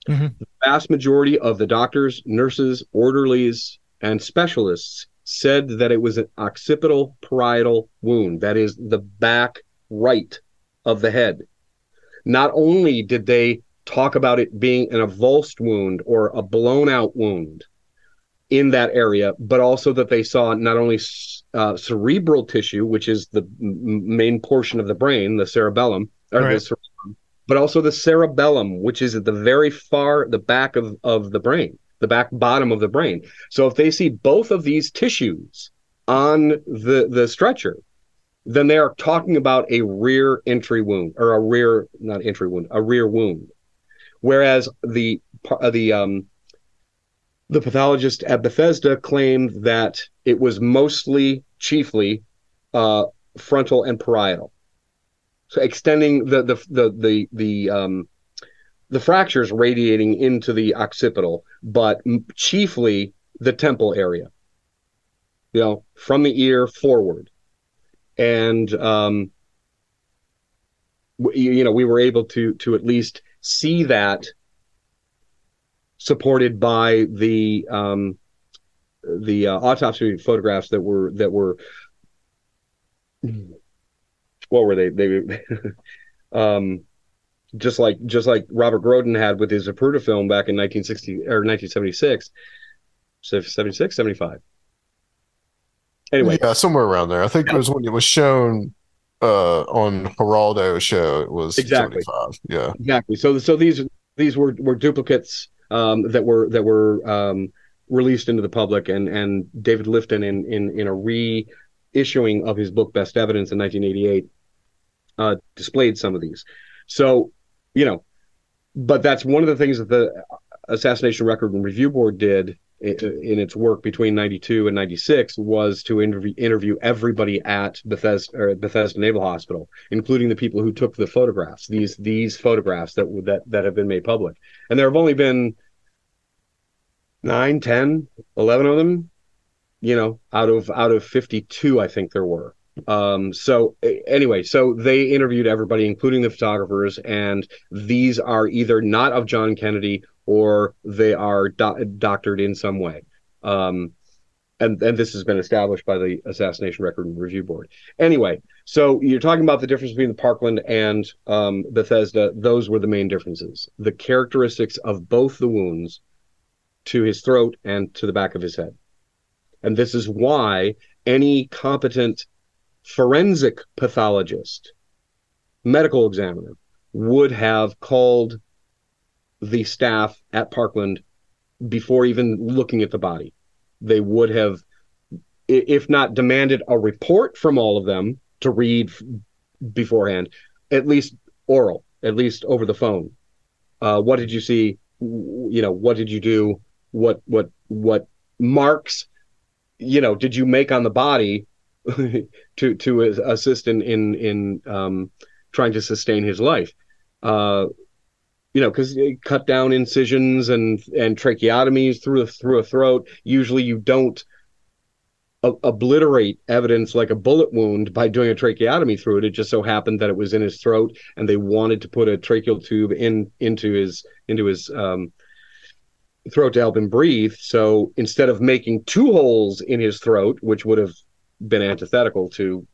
Mm-hmm. The vast majority of the doctors, nurses, orderlies, and specialists said that it was an occipital parietal wound, that is the back right of the head. Not only did they talk about it being an avulsed wound or a blown out wound in that area, but also that they saw not only uh, cerebral tissue, which is the m- main portion of the brain, the cerebellum, or right. the cerebellum, but also the cerebellum, which is at the very far, the back of, of the brain. The back bottom of the brain. So if they see both of these tissues on the, the stretcher, then they are talking about a rear entry wound or a rear, not entry wound, a rear wound. Whereas the the um, the pathologist at Bethesda claimed that it was mostly, chiefly, uh, frontal and parietal. So extending the the the the, the um. The fractures radiating into the occipital, but chiefly the temple area, you know, from the ear forward. And, um, w- you know, we were able to to at least see that supported by the um, the uh, autopsy photographs that were that were. What were they? They um, just like just like Robert Grodin had with his Zapruder film back in nineteen sixty or nineteen seventy-six, so seventy-six, seventy-five. Anyway, yeah, somewhere around there. I think yeah. it was when it was shown uh, on Geraldo's show. It was exactly seventy-five. Yeah, exactly. So so these these were, were duplicates um, that were that were um, released into the public, and and David Lifton in in in a reissuing of his book Best Evidence in nineteen eighty-eight uh, displayed some of these. So. You know, but that's one of the things that the Assassination Record Review Board did in, in its work between ninety-two and ninety-six was to interview interview everybody at Bethesda or Bethesda Naval Hospital, including the people who took the photographs. These these photographs that that that have been made public, and there have only been nine, ten, eleven of them. You know, out of out of fifty-two, I think there were. Um, so anyway, so they interviewed everybody, including the photographers, and these are either not of John Kennedy or they are do- doctored in some way. Um, and, and this has been established by the Assassination Record Review Board. Anyway, so you're talking about the difference between the Parkland and um, Bethesda. Those were the main differences. The characteristics of both the wounds to his throat and to the back of his head. And this is why any competent forensic pathologist, medical examiner, would have called the staff at Parkland before even looking at the body. They would have, if not demanded a report from all of them to read beforehand, at least oral at least over the phone. Uh, what did you see? You know, what did you do? What what what marks, you know, did you make on the body to to assist in in in um, trying to sustain his life? Uh, you know, because cut down incisions and and tracheotomies through through a throat. Usually, you don't a- obliterate evidence like a bullet wound by doing a tracheotomy through it. It just so happened that it was in his throat, and they wanted to put a tracheal tube in into his into his um, throat to help him breathe. So instead of making two holes in his throat, which would have been antithetical to,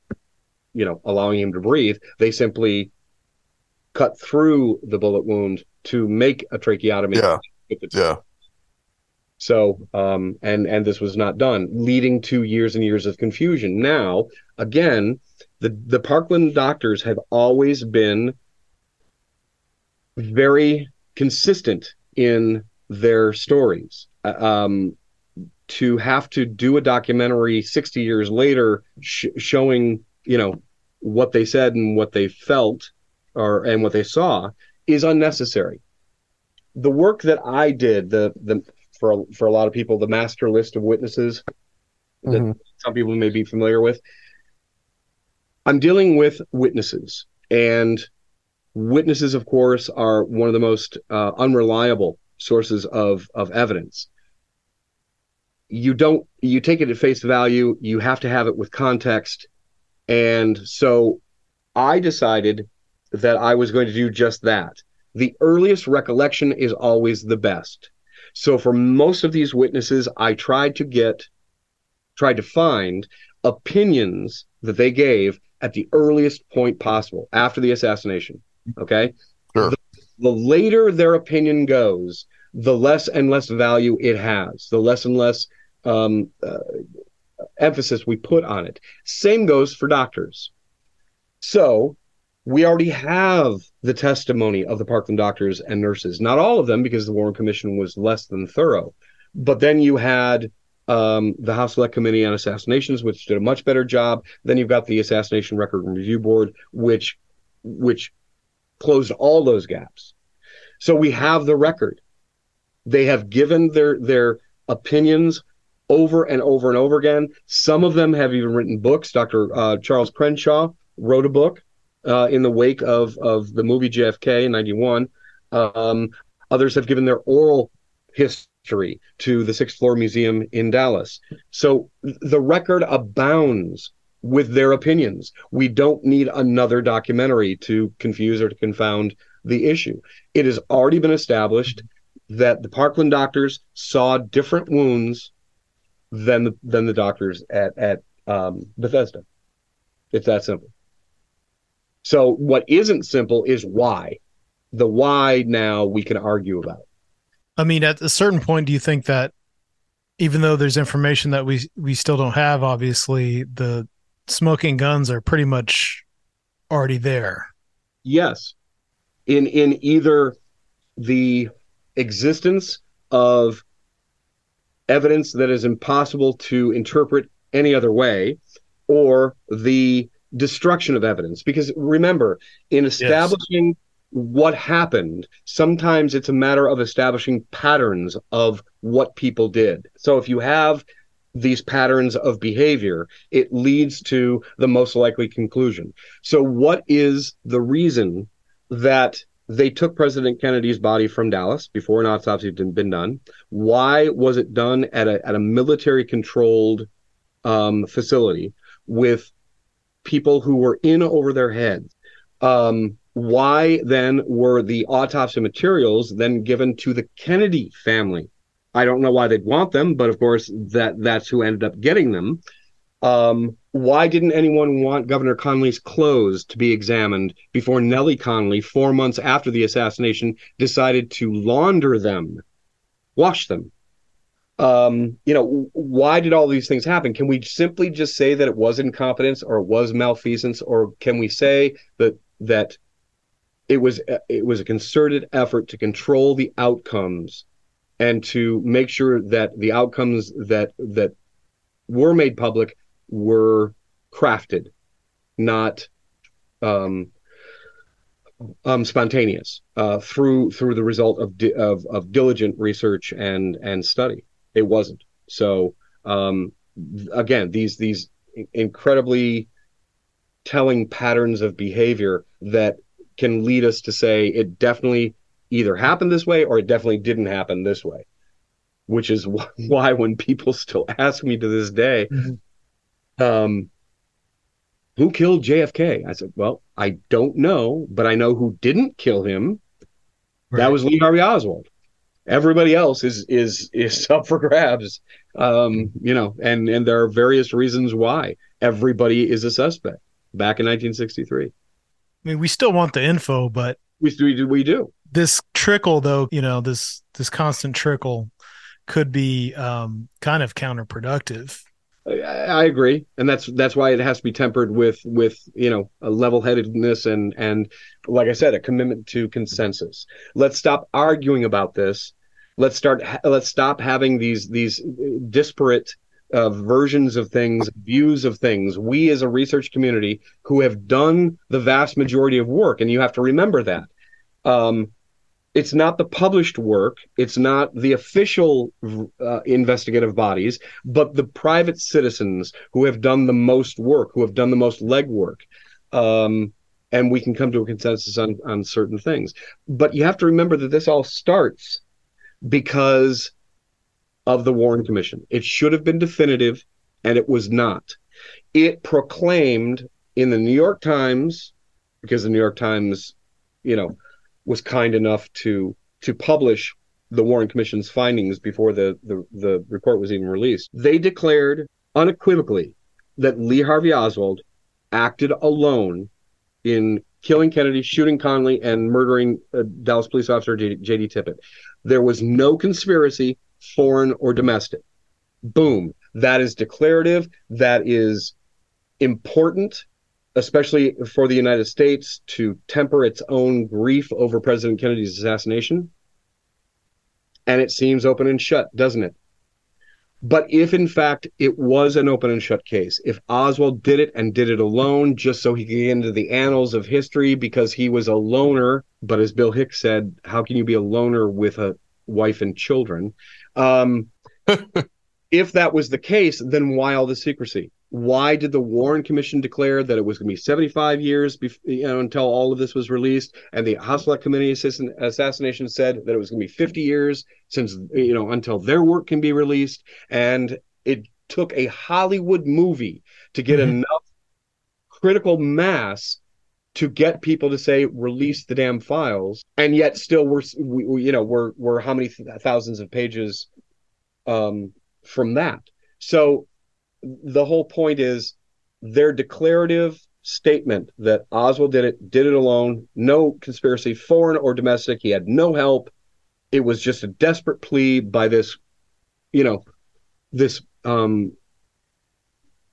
you know, allowing him to breathe, they simply cut through the bullet wound to make a tracheotomy. Yeah. Yeah. So, um, and, and this was not done, leading to years and years of confusion. Now, again, the, the Parkland doctors have always been very consistent in their stories. Um, to have to do a documentary sixty years later sh- showing, you know, what they said and what they felt or and what they saw is unnecessary. The work that I did, the the for for a lot of people, the master list of witnesses that mm-hmm. some people may be familiar with, I'm dealing with witnesses. And witnesses, of course, are one of the most uh, unreliable sources of, of evidence. You don't, you take it at face value, you have to have it with context. And so I decided that I was going to do just that. The earliest recollection is always the best. So for most of these witnesses, I tried to get, tried to find opinions that they gave at the earliest point possible after the assassination. Okay. Sure. The, the later their opinion goes, the less and less value it has, the less and less um, uh, emphasis we put on it. Same goes for doctors. So we already have the testimony of the Parkland doctors and nurses, not all of them, because the Warren Commission was less than thorough. But then you had um, the House Select Committee on Assassinations, which did a much better job. Then you've got the Assassination Record Review Board, which which closed all those gaps. So we have the record. They have given their their opinions over and over and over again. Some of them have even written books. Doctor Uh, Charles Crenshaw wrote a book uh, in the wake of, of the movie J F K in ninety-one. Um, others have given their oral history to the Sixth Floor Museum in Dallas. So the record abounds with their opinions. We don't need another documentary to confuse or to confound the issue. It has already been established that the Parkland doctors saw different wounds than the, than the doctors at, at um, Bethesda. It's that simple. So what isn't simple is why. The why now we can argue about. I mean, at a certain point, do you think that even though there's information that we, we still don't have, obviously, the smoking guns are pretty much already there? Yes. In in either the existence of evidence that is impossible to interpret any other way, or the destruction of evidence. Because remember, in establishing yes. what happened, sometimes it's a matter of establishing patterns of what people did. So if you have these patterns of behavior, it leads to the most likely conclusion. So what is the reason that they took President Kennedy's body from Dallas before an autopsy had been done? Why was it done at a at a military-controlled um, facility with people who were in over their heads? Um, why, then, were the autopsy materials then given to the Kennedy family? I don't know why they'd want them, but, of course, that that's who ended up getting them. Um, why didn't anyone want Governor Connolly's clothes to be examined before Nellie Connally, four months after the assassination, decided to launder them, wash them? Um, you know, why did all these things happen? Can we simply just say that it was incompetence or it was malfeasance, or can we say that that it was it was a concerted effort to control the outcomes and to make sure that the outcomes that that were made public were crafted, not um, um, spontaneous uh, through through the result of, di of of diligent research and and study. It wasn't. So um, again, these these incredibly telling patterns of behavior that can lead us to say it definitely either happened this way or it definitely didn't happen this way, which is why when people still ask me to this day, mm-hmm. um, who killed J F K? I said, well, I don't know, but I know who didn't kill him. Right. That was Lee Harvey Oswald. Everybody else is is is up for grabs, um, you know, and and there are various reasons why everybody is a suspect. Back in nineteen sixty-three, I mean, we still want the info, but we do. We do. This trickle, though, you know, this this constant trickle could be um, kind of counterproductive. I, I agree, and that's that's why it has to be tempered with with you know a level-headedness and and like I said, a commitment to consensus. Let's stop arguing about this. Let's start. Let's stop having these these disparate uh, versions of things, views of things. We, as a research community, who have done the vast majority of work, and you have to remember that. Um, it's not the published work. It's not the official uh, investigative bodies, but the private citizens who have done the most work, who have done the most legwork. Um, and we can come to a consensus on, on certain things. But you have to remember that this all starts because of the Warren Commission. It should have been definitive, and it was not. It proclaimed in the New York Times, because the New York Times, you know, was kind enough to to publish the Warren Commission's findings before the, the, the report was even released. They declared unequivocally that Lee Harvey Oswald acted alone in killing Kennedy, shooting Connally, and murdering uh, Dallas police officer J D Tippit. There was no conspiracy, foreign or domestic. Boom. That is declarative. That is important, especially for the United States to temper its own grief over President Kennedy's assassination. And it seems open and shut, doesn't it? But if, in fact, it was an open and shut case, if Oswald did it and did it alone just so he could get into the annals of history because he was a loner, but as Bill Hicks said, how can you be a loner with a wife and children? Um, if that was the case, then why all the secrecy? Why did the Warren Commission declare that it was going to be seventy-five years you know, until all of this was released, and the House Select Committee on Assassinations said that it was going to be fifty years since you know until their work can be released? And it took a Hollywood movie to get mm-hmm. enough critical mass to get people to say release the damn files, and yet still we're we, we, you know we're we're how many th thousands of pages um, from that? So. The whole point is their declarative statement that Oswald did it, did it alone, no conspiracy, foreign or domestic. He had no help. It was just a desperate plea by this, you know, this um,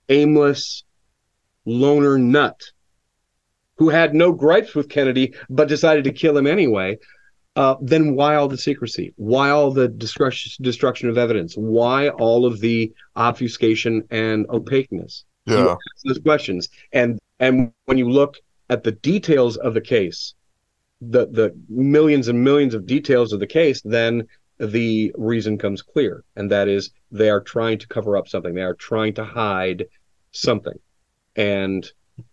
aimless loner nut who had no gripes with Kennedy but decided to kill him anyway. Uh, then why all the secrecy? Why all the destruction of evidence? Why all of the obfuscation and opaqueness? Yeah. You ask those questions, and and when you look at the details of the case, the the millions and millions of details of the case, then the reason comes clear, and that is they are trying to cover up something. They are trying to hide something, and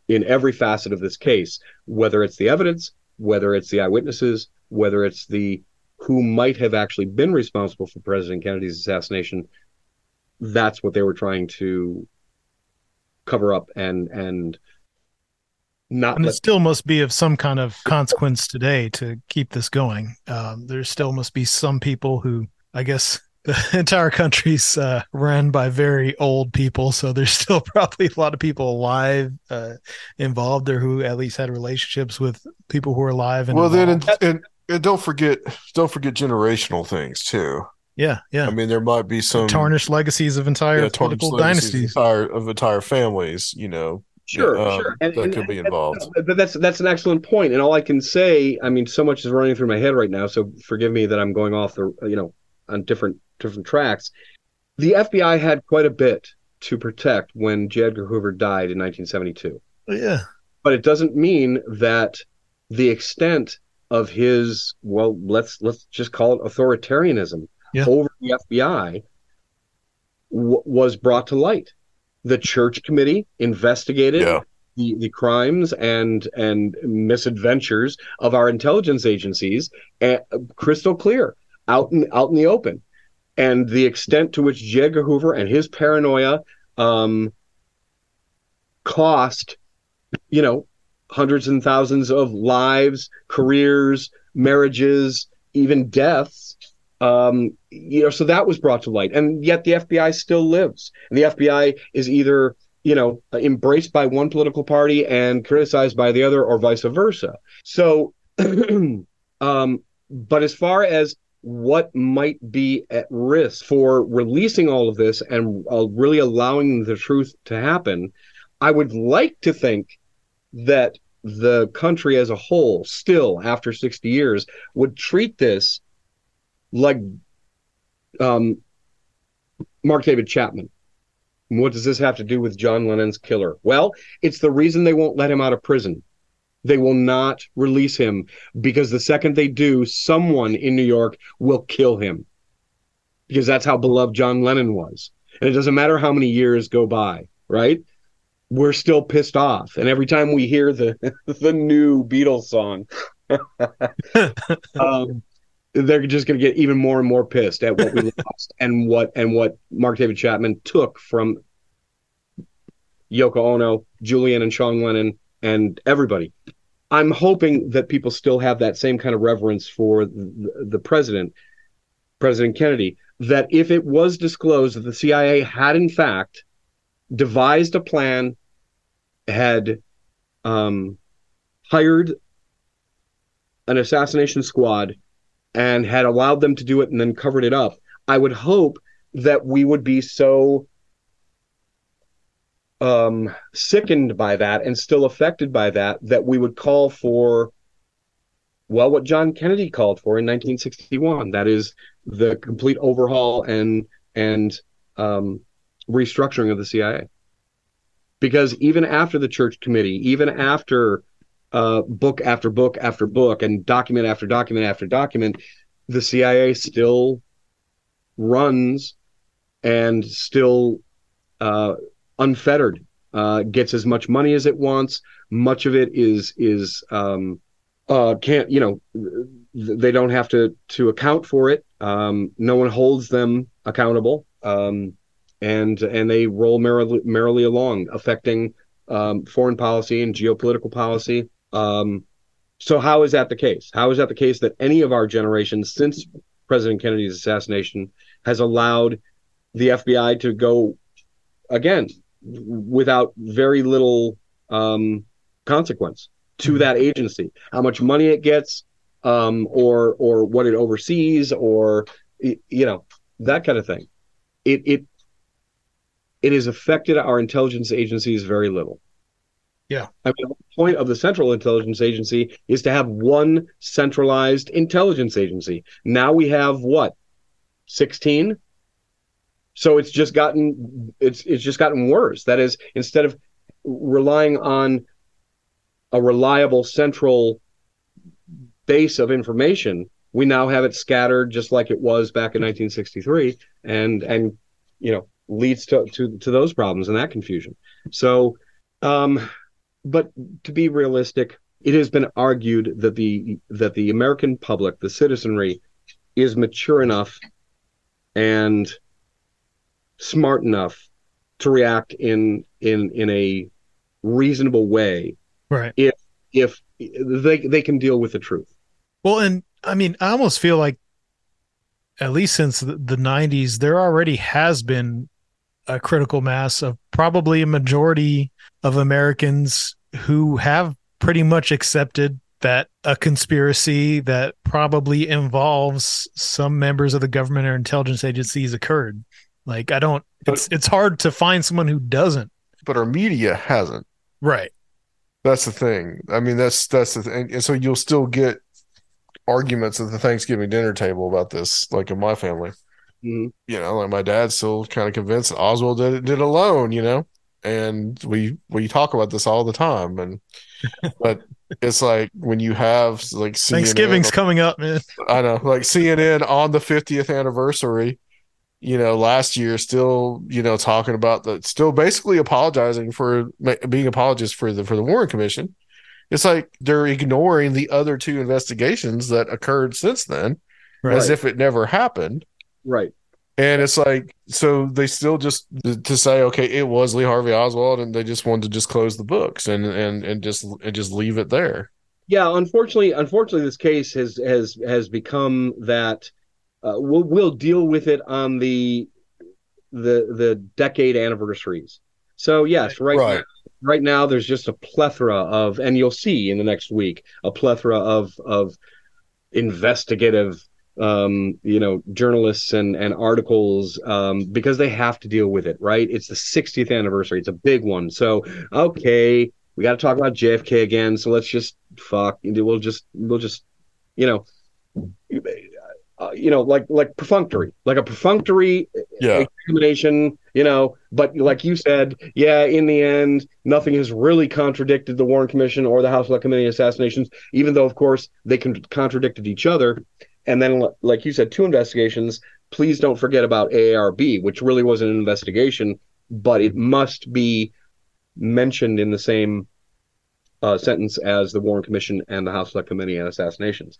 in every facet of this case, whether it's the evidence, whether it's the eyewitnesses, whether it's the who might have actually been responsible for President Kennedy's assassination, that's what they were trying to cover up and and not. And it still must be of some kind of consequence today to keep this going. Um, there still must be some people who, I guess, the entire country's uh, run by very old people, so there's still probably a lot of people alive uh, involved there who at least had relationships with people who are alive. And well, involved. then and, and, and don't forget, don't forget generational things too. Yeah, yeah. I mean, there might be some tarnished legacies of entire yeah, political dynasties, entire, of entire families. You know, sure, uh, sure, and, that and, could and, be involved. But that's that's an excellent point, and all I can say, I mean, so much is running through my head right now, so forgive me that I'm going off the, you know, on different. different tracks. The F B I had quite a bit to protect when J Edgar Hoover died in nineteen seventy-two. Yeah. But it doesn't mean that the extent of his, well, let's let's just call it authoritarianism yeah. over the F B I w- was brought to light. The Church Committee investigated yeah. the, the crimes and and misadventures of our intelligence agencies, uh, crystal clear, out in out in the open. And the extent to which J. Edgar Hoover and his paranoia um, cost, you know, hundreds and thousands of lives, careers, marriages, even deaths. Um, you know, so that was brought to light. And yet the F B I still lives. And the F B I is either, you know, embraced by one political party and criticized by the other, or vice versa. So, um, but as far as what might be at risk for releasing all of this and uh, really allowing the truth to happen, I would like to think that the country as a whole, still after sixty years, would treat this like um, Mark David Chapman. What does this have to do with John Lennon's killer? Well, it's the reason they won't let him out of prison. They will not release him, because the second they do, someone in New York will kill him, because that's how beloved John Lennon was. And it doesn't matter how many years go by, right? We're still pissed off. And every time we hear the the new Beatles song, um, they're just going to get even more and more pissed at what we lost and what and what Mark David Chapman took from Yoko Ono, Julian and Sean Lennon, and everybody. I'm hoping that people still have that same kind of reverence for the, the president, President Kennedy, that if it was disclosed that the C I A had in fact devised a plan, had um, hired an assassination squad, and had allowed them to do it and then covered it up, I would hope that we would be so um, sickened by that and still affected by that, that we would call for, well, what John Kennedy called for in nineteen sixty-one, that is the complete overhaul and, and um, restructuring of the C I A. Because even after the Church Committee, even after uh, book after book after book and document after document after document, the C I A still runs and still uh, unfettered, uh, gets as much money as it wants. Much of it is is um, uh, can't, you know, they don't have to to account for it. Um, no one holds them accountable, um, and and they roll merrily, merrily along, affecting um, foreign policy and geopolitical policy. Um, so how is that the case? How is that the case that any of our generation since President Kennedy's assassination has allowed the F B I to go again without very little um, consequence to that agency? How much money it gets, um, or or what it oversees, or, you know, that kind of thing. It it it has affected our intelligence agencies very little. Yeah. I mean, the point of the Central Intelligence Agency is to have one centralized intelligence agency. Now we have what, sixteen? So it's just gotten it's it's just gotten worse. That is, instead of relying on a reliable central base of information, we now have it scattered just like it was back in nineteen sixty-three, and and you know, leads to to, to those problems and that confusion. So, um, but to be realistic, it has been argued that the that the American public, the citizenry, is mature enough and smart enough to react in in in a reasonable way, right? If if they they can deal with the truth. Well, and I mean, I almost feel like, at least since the, the nineties, there already has been a critical mass of probably a majority of Americans who have pretty much accepted that a conspiracy that probably involves some members of the government or intelligence agencies occurred. Like, I don't, but, it's it's hard to find someone who doesn't. But our media hasn't. Right. That's the thing. I mean, that's, that's the thing. And so you'll still get arguments at the Thanksgiving dinner table about this, like in my family. Mm-hmm. You know, like my dad's still kind of convinced that Oswald did it, did it alone, you know, and we, we talk about this all the time. And, but It's like when you have like C N N, Thanksgiving's coming up, man. I know, like C N N on the fiftieth anniversary, you know, last year, still, you know, talking about the, still basically apologizing for being apologists for the for the Warren Commission. It's like they're ignoring the other two investigations that occurred since then, right, as if it never happened. Right. And it's like, so they still just to say, okay, it was Lee Harvey Oswald, and they just wanted to just close the books and and and just and just leave it there. Yeah, unfortunately, unfortunately, this case has has has become that uh, we'll we'll deal with it on the the the decade anniversaries. So yes, right, right. Now, right now there's just a plethora of, and you'll see in the next week, a plethora of of investigative, um you know, journalists and and articles, um because they have to deal with it, right? It's the sixtieth anniversary. It's a big one. So okay, we got to talk about J F K again, so let's just fuck we'll just we'll just you know uh, you know like like perfunctory like a perfunctory yeah. examination, you know, but like you said, yeah, in the end nothing has really contradicted the Warren Commission or the House Select Committee on Assassinations, even though of course they con- contradicted each other. And then, like you said, two investigations. Please don't forget about A A R B, which really wasn't an investigation, but it must be mentioned in the same uh, sentence as the Warren Commission and the House Select Committee on Assassinations.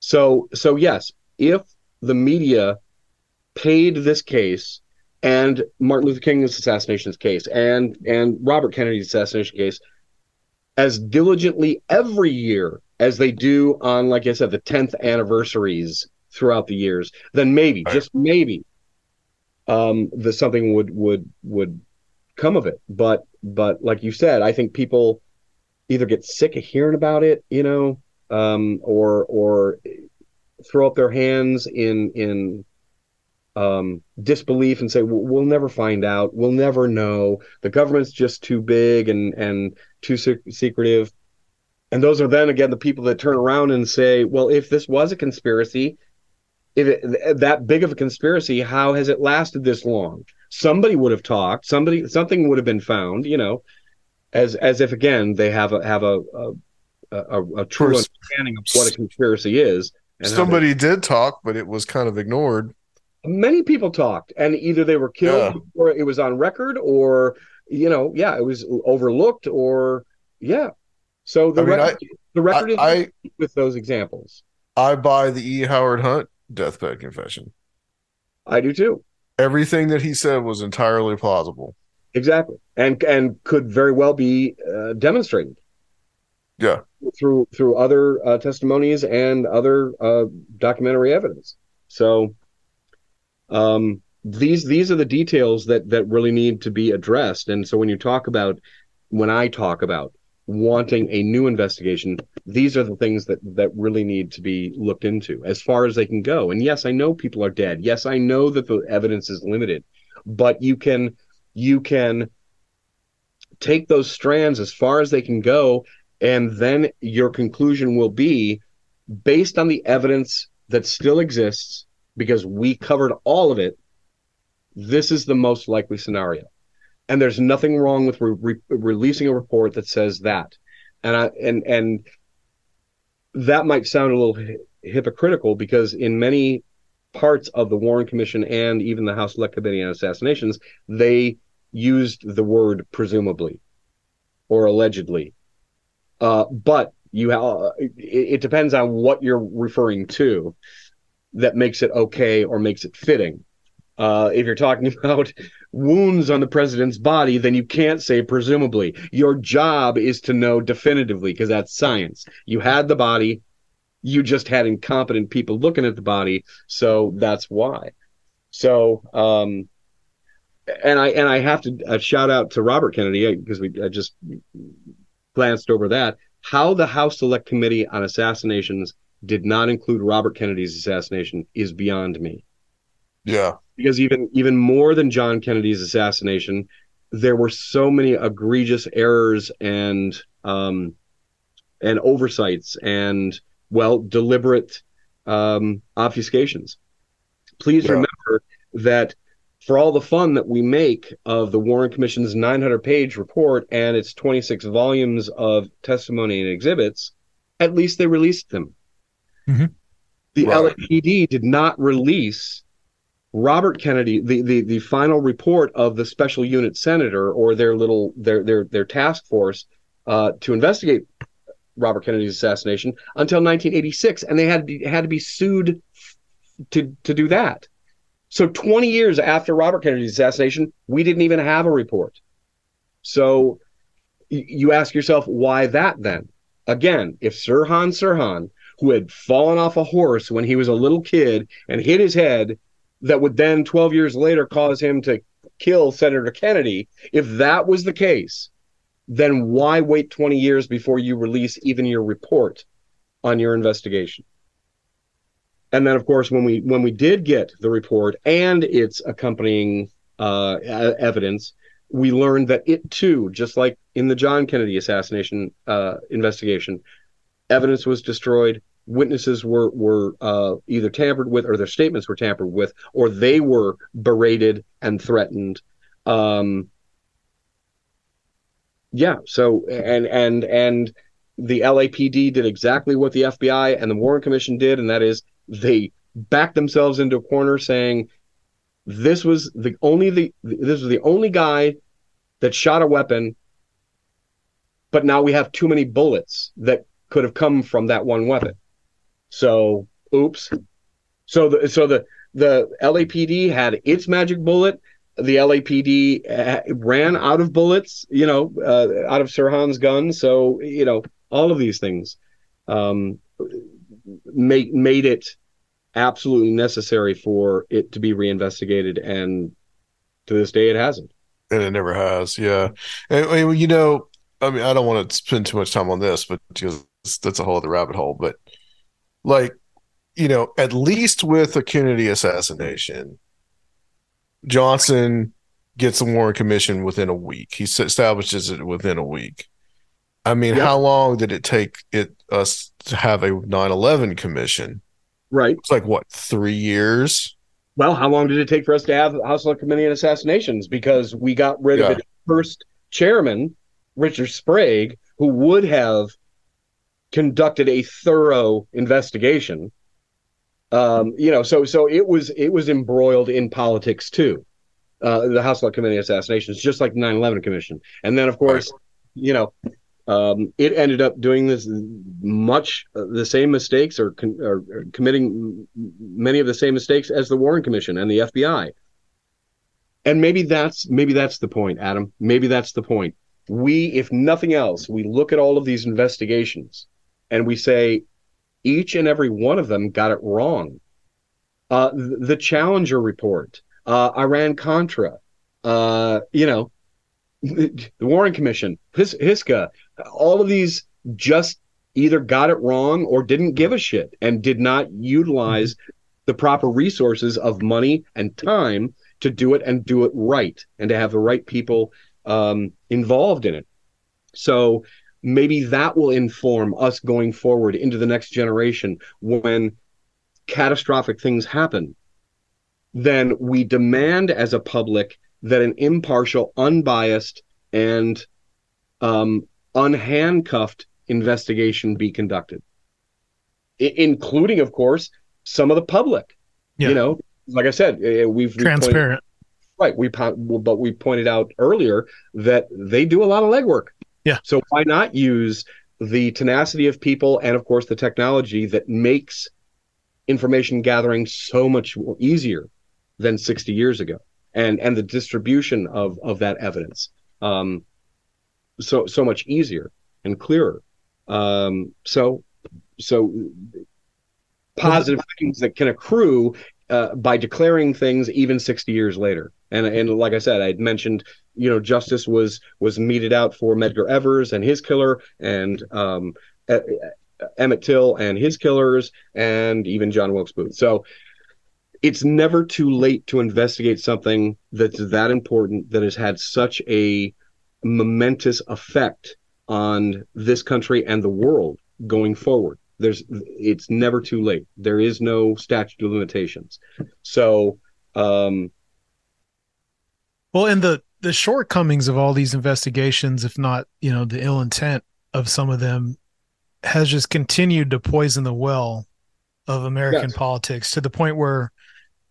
So, so yes, if the media paid this case and Martin Luther King's assassinations case and and Robert Kennedy's assassination case as diligently every year as they do on, like I said, the tenth anniversaries throughout the years, then maybe, right, just maybe, um, the something would would would come of it. But but like you said, I think people either get sick of hearing about it, you know, um, or or throw up their hands in in um, disbelief and say, we'll never find out, we'll never know, the government's just too big and and too se- secretive. And those are then, again, the people that turn around and say, well, if this was a conspiracy, if it, that big of a conspiracy, how has it lasted this long? Somebody would have talked. Somebody, something would have been found, you know, as as if, again, they have a have a, a, a, a true First, understanding of what a conspiracy is. And somebody they, did talk, but it was kind of ignored. Many people talked, and either they were killed, yeah, or it was on record, or, you know, yeah, it was overlooked, or, yeah. So the I mean, record, I, the record I, is I, with those examples. I buy the E. Howard Hunt deathbed confession. I do too. Everything that he said was entirely plausible. Exactly, and and could very well be uh, demonstrated. Yeah, through through other uh, testimonies and other uh, documentary evidence. So, um, these these are the details that that really need to be addressed. And so when you talk about, when I talk about wanting a new investigation, these are the things that that really need to be looked into as far as they can go. And yes, I know people are dead. Yes, I know that the evidence is limited, but you can you can take those strands as far as they can go, and then your conclusion will be based on the evidence that still exists, because we covered all of it. This is the most likely scenario. And there's nothing wrong with re- re- releasing a report that says that. And I, and and that might sound a little hi- hypocritical, because in many parts of the Warren Commission and even the House Select Committee on Assassinations, they used the word presumably or allegedly. Uh, but you ha- it, it depends on what you're referring to that makes it okay or makes it fitting. Uh, if you're talking about wounds on the president's body, then you can't say presumably. Your job is to know definitively, because that's science. You had the body, you just had incompetent people looking at the body, so that's why. So, um, and I and I have to uh, shout out to Robert Kennedy, because we I just glanced over that. How the House Select Committee on Assassinations did not include Robert Kennedy's assassination is beyond me. Yeah. Because even even more than John Kennedy's assassination, there were so many egregious errors and um, and oversights and, well, deliberate um, obfuscations. Please yeah. remember that for all the fun that we make of the Warren Commission's nine hundred page report and its twenty-six volumes of testimony and exhibits, at least they released them. Mm-hmm. The right. L A P D did not release Robert Kennedy, the, the, the final report of the special unit senator or their little their their their task force uh, to investigate Robert Kennedy's assassination until nineteen eighty-six, and they had to be, had to be sued to to do that. So twenty years after Robert Kennedy's assassination, we didn't even have a report. So y- you ask yourself, why that then? Again, if Sirhan Sirhan, who had fallen off a horse when he was a little kid and hit his head, that would then twelve years later cause him to kill Senator Kennedy, if that was the case, then why wait twenty years before you release even your report on your investigation? And then, of course, when we when we did get the report and its accompanying uh, evidence, we learned that it, too, just like in the John Kennedy assassination uh, investigation, evidence was destroyed, witnesses were, were uh, either tampered with, or their statements were tampered with, or they were berated and threatened. Um, yeah, so, and, and, and the L A P D did exactly what the F B I and the Warren Commission did, and that is they backed themselves into a corner saying, this was the only the this was the only guy that shot a weapon, but now we have too many bullets that could have come from that one weapon. So, oops. So the so the the L A P D had its magic bullet. The L A P D ran out of bullets, you know, uh, out of Sirhan's gun. So, you know, all of these things um, make made it absolutely necessary for it to be reinvestigated, and to this day it hasn't, and it never has. Yeah, and you know, I mean, I don't want to spend too much time on this, but because that's a whole other rabbit hole. But like, you know, at least with the Kennedy assassination, Johnson gets the Warren Commission within a week. He establishes it within a week. I mean, yep. How long did it take it us to have a nine eleven commission? Right. It's like, what, three years? Well, how long did it take for us to have the House Select Committee on Assassinations? Because we got rid yeah. of its first chairman, Richard Sprague, who would have conducted a thorough investigation. Um, you know, so so it was it was embroiled in politics, too. Uh, the House Select Committee on Assassinations, just like the nine eleven commission. And then, of course, right. you know, Um, it ended up doing this much uh, the same mistakes or, con- or, or committing m- many of the same mistakes as the Warren Commission and the F B I. And maybe that's maybe that's the point, Adam. Maybe that's the point. We, if nothing else, we look at all of these investigations and we say each and every one of them got it wrong. Uh, the Challenger report, uh, Iran-Contra, uh, you know, the Warren Commission, H S C A, all of these just either got it wrong or didn't give a shit and did not utilize the proper resources of money and time to do it and do it right and to have the right people um, involved in it. So maybe that will inform us going forward into the next generation. When catastrophic things happen, then we demand as a public that an impartial, unbiased, and um, unhandcuffed investigation be conducted, I- including, of course, some of the public. Yeah. You know, like I said, we've transparent, we pointed, right? We po- but we pointed out earlier that they do a lot of legwork. Yeah. So why not use the tenacity of people and, of course, the technology that makes information gathering so much easier than sixty years ago? And and the distribution of, of that evidence um, so so much easier and clearer. Um, so so positive things that can accrue uh, by declaring things even sixty years later. And and like I said, I had mentioned, you know, justice was was meted out for Medgar Evers and his killer, and um, e- Emmett Till and his killers, and even John Wilkes Booth. So. It's never too late to investigate something that's that important, that has had such a momentous effect on this country and the world going forward. There's, it's never too late. There is no statute of limitations. So um, Well, and the the shortcomings of all these investigations, if not, you know, the ill intent of some of them, has just continued to poison the well of American yes. politics, to the point where,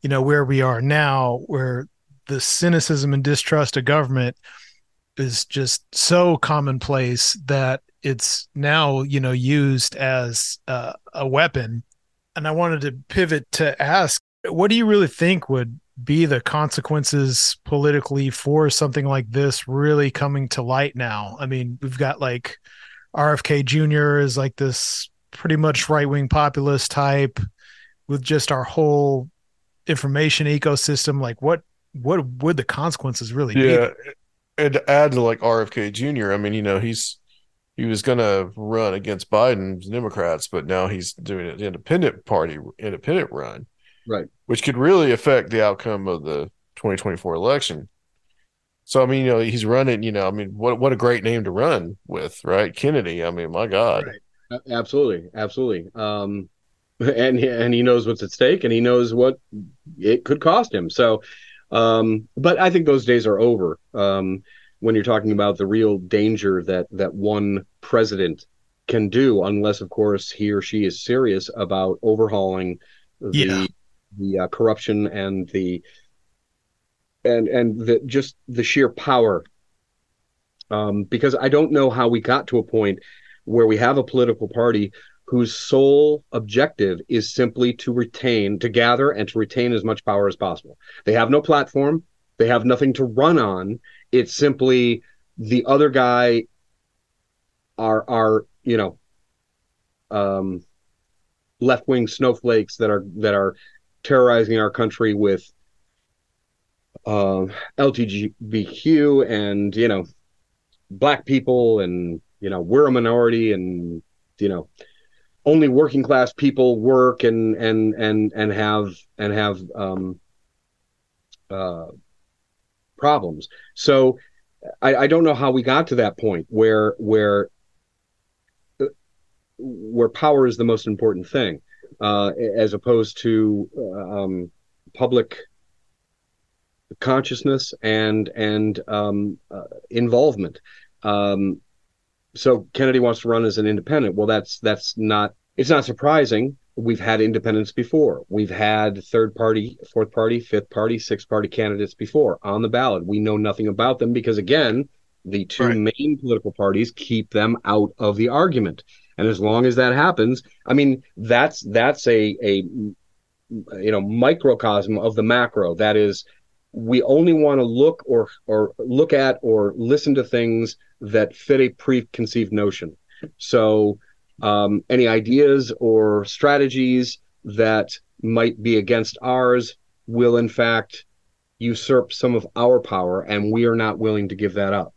you know, where we are now, where the cynicism and distrust of government is just so commonplace that it's now, you know, used as uh, a weapon. And I wanted to pivot to ask, what do you really think would be the consequences politically for something like this really coming to light now? I mean, we've got like R F K Junior is like this pretty much right-wing populist type with just our whole information ecosystem. Like what, what would the consequences really be? Yeah. And to add to like R F K Junior, I mean, you know, he's, he was going to run against Biden's Democrats, but now he's doing an independent party, independent run. Right. Which could really affect the outcome of the twenty twenty-four election. So, I mean, you know, he's running, you know, I mean, what what a great name to run with, right? Kennedy. I mean, my God. Right. Absolutely. Absolutely. Um, and, and he knows what's at stake, and he knows what it could cost him. So, um, but I think those days are over um, when you're talking about the real danger that that one president can do, unless, of course, he or she is serious about overhauling the yeah. the uh, corruption and the and and the just the sheer power, um because I don't know how we got to a point where we have a political party whose sole objective is simply to retain to gather and to retain as much power as possible. They have no platform, they have nothing to run on. It's simply the other guy are are you know um left-wing snowflakes that are that are terrorizing our country with uh, L G B T Q and, you know, black people, and, you know, we're a minority, and, you know, only working class people work and and and and have and have um, uh, problems. So I, I don't know how we got to that point where where. where power is the most important thing, uh, as opposed to um, public consciousness and and um, uh, involvement. Um, so Kennedy wants to run as an independent. Well, that's that's not it's not surprising. We've had independents before. We've had third party, fourth party, fifth party, sixth party candidates before on the ballot. We know nothing about them because, again, the two right. main political parties keep them out of the argument. And as long as that happens, I mean, that's that's a a you know microcosm of the macro. That is, we only want to look or or look at or listen to things that fit a preconceived notion. So um, any ideas or strategies that might be against ours will in fact usurp some of our power, and we are not willing to give that up.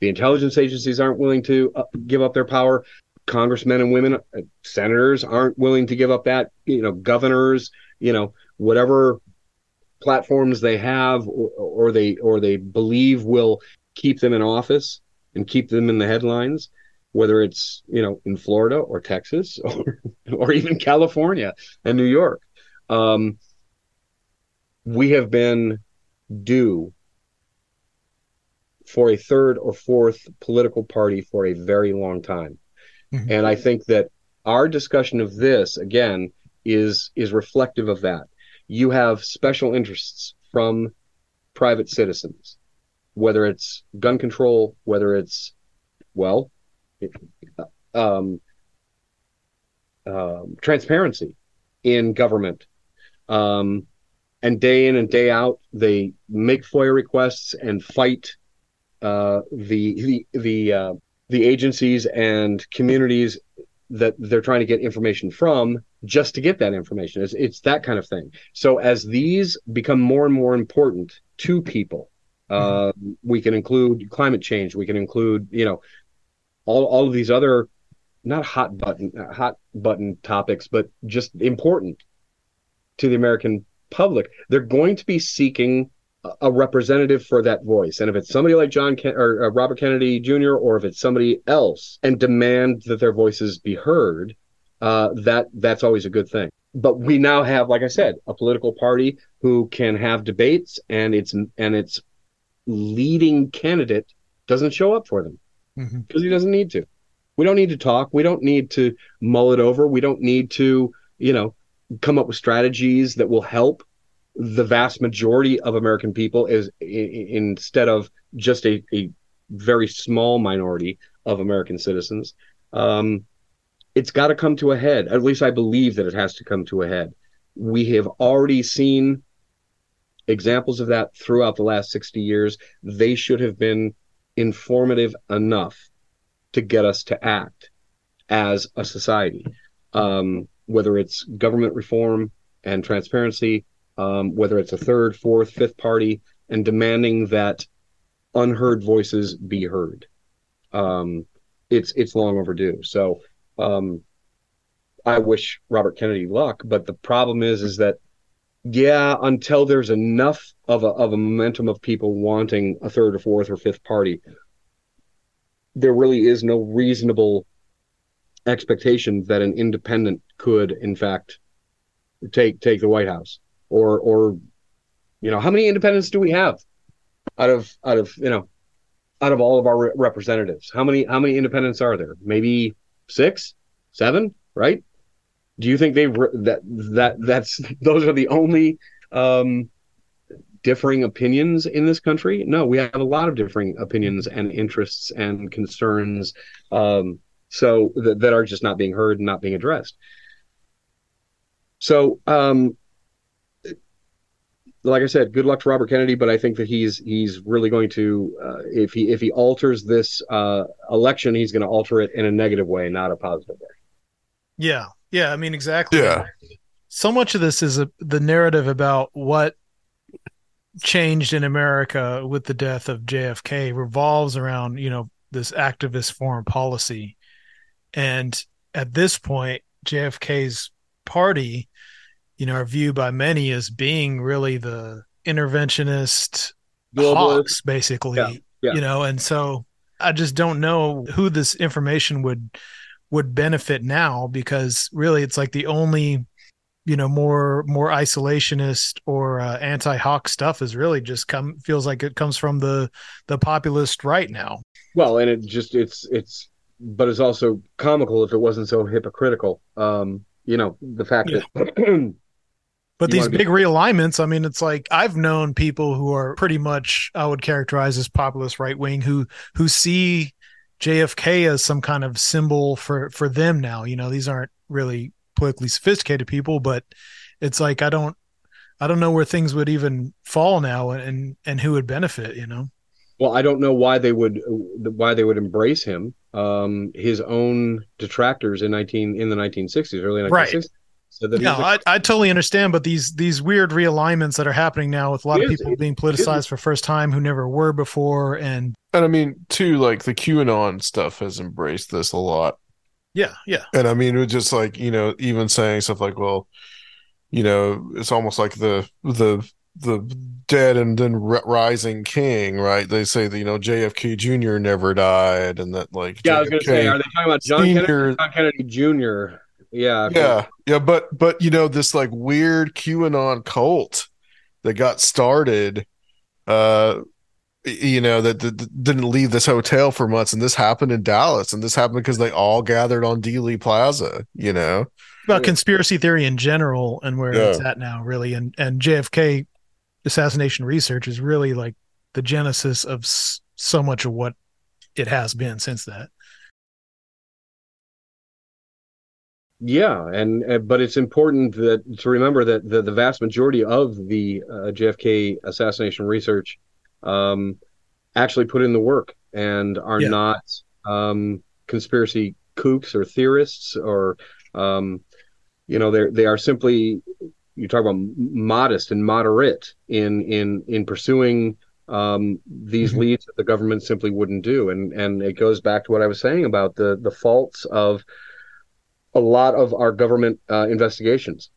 The intelligence agencies aren't willing to uh, give up their power. Congressmen and women, senators aren't willing to give up that, you know, governors, you know, whatever platforms they have or, or they or they believe will keep them in office and keep them in the headlines, whether it's, you know, in Florida or Texas or, or even California and New York. Um, we have been due for a third or fourth political party for a very long time. And I think that our discussion of this, again, is is reflective of that. You have special interests from private citizens, whether it's gun control, whether it's, well, it, um, um, transparency in government. Um, and day in and day out, they make FOIA requests and fight uh, the the the. Uh, the agencies and communities that they're trying to get information from just to get that information. It's, it's that kind of thing. So as these become more and more important to people, uh, mm-hmm. we can include climate change. We can include, you know, all, all of these other, not hot button, hot button topics, but just important to the American public. They're going to be seeking a representative for that voice, and if it's somebody like John Ken- or uh, Robert Kennedy Junior, or if it's somebody else, and demand that their voices be heard, uh, that that's always a good thing. But we now have, like I said, a political party who can have debates, and it's and it's leading candidate doesn't show up for them because mm-hmm. he doesn't need to. We don't need to talk. We don't need to mull it over. We don't need to, you know, come up with strategies that will help the vast majority of American people is I- instead of just a, a very small minority of American citizens. Um, it's got to come to a head. At least I believe that it has to come to a head. We have already seen examples of that throughout the last sixty years. They should have been informative enough to get us to act as a society, um, whether it's government reform and transparency, um, whether it's a third, fourth, fifth party, and demanding that unheard voices be heard. Um, it's it's long overdue. So um, I wish Robert Kennedy luck, but the problem is is that yeah, until there's enough of a of a momentum of people wanting a third or fourth or fifth party, there really is no reasonable expectation that an independent could, in fact, take take the White House. Or, or, you know, how many independents do we have out of out of you know out of all of our re- representatives? How many how many independents are there? Maybe six, seven, right? Do you think they re- that that that's those are the only um, differing opinions in this country? No, we have a lot of differing opinions and interests and concerns, um, so th- that are just not being heard and not being addressed. So. Um, Like I said, good luck to Robert Kennedy, but I think that he's he's really going to uh, if he if he alters this uh, election, he's going to alter it in a negative way, not a positive way. Yeah, yeah, I mean exactly. Yeah. So much of this is a, the narrative about what changed in America with the death of J F K revolves around, you know, this activist foreign policy, and at this point, J F K's party, you know, are viewed by many as being really the interventionist hawks, basically, yeah, yeah. you know, and so I just don't know who this information would, would benefit now, because really it's like the only, you know, more, more isolationist or uh, anti-hawk stuff is really just come feels like it comes from the, the populist right now. Well, and it just, it's, it's, but it's also comical if it wasn't so hypocritical. Um, you know, the fact yeah. that, but these big realignments, I mean, it's like I've known people who are pretty much I would characterize as populist right wing who who see J F K as some kind of symbol for, for them now. You know, these aren't really politically sophisticated people, but it's like I don't I don't know where things would even fall now and and who would benefit, you know. Well, I don't know why they would why they would embrace him. Um, his own detractors in nineteen in the nineteen sixties, early nineteen sixties. Right. So that no, like, I, I totally understand, but these these weird realignments that are happening now with a lot of people it, being politicized it, for first time who never were before, and and I mean too, like the QAnon stuff has embraced this a lot. Yeah, yeah. And I mean, it was just like, you know, even saying stuff like, well, you know, it's almost like the the the dead and then rising king, right? They say that, you know, J F K Junior never died, and that like yeah, J F K I was going to say, are they talking about John Senior Kennedy, John Kennedy Junior? Yeah, yeah, yeah. But but you know, this like weird QAnon cult that got started, uh, you know, that, that didn't leave this hotel for months, and this happened in Dallas, and this happened because they all gathered on Dealey Plaza, you know, about conspiracy theory in general and where yeah. it's at now, really, and and J F K. Assassination research is really like the genesis of so much of what it has been since that. Yeah, and uh, but it's important that to remember that the, the vast majority of the uh, J F K assassination research um, actually put in the work and are yeah. not um, conspiracy kooks or theorists or um, you know they they are simply. You talk about modest and moderate in in in pursuing um, these mm-hmm. leads that the government simply wouldn't do, and and it goes back to what I was saying about the the faults of a lot of our government uh, investigations.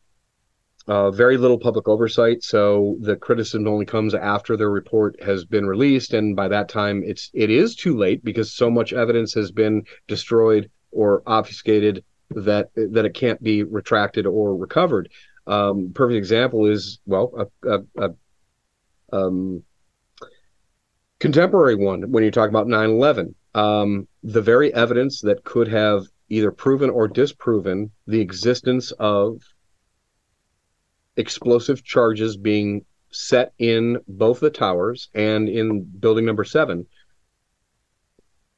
Uh, very little public oversight, so the criticism only comes after the report has been released, and by that time it's it is too late because so much evidence has been destroyed or obfuscated that that it can't be retracted or recovered. Um, perfect example is well, a, a, a, um, Contemporary one, when you talk about nine eleven, um, the very evidence that could have either proven or disproven the existence of explosive charges being set in both the towers and in building number seven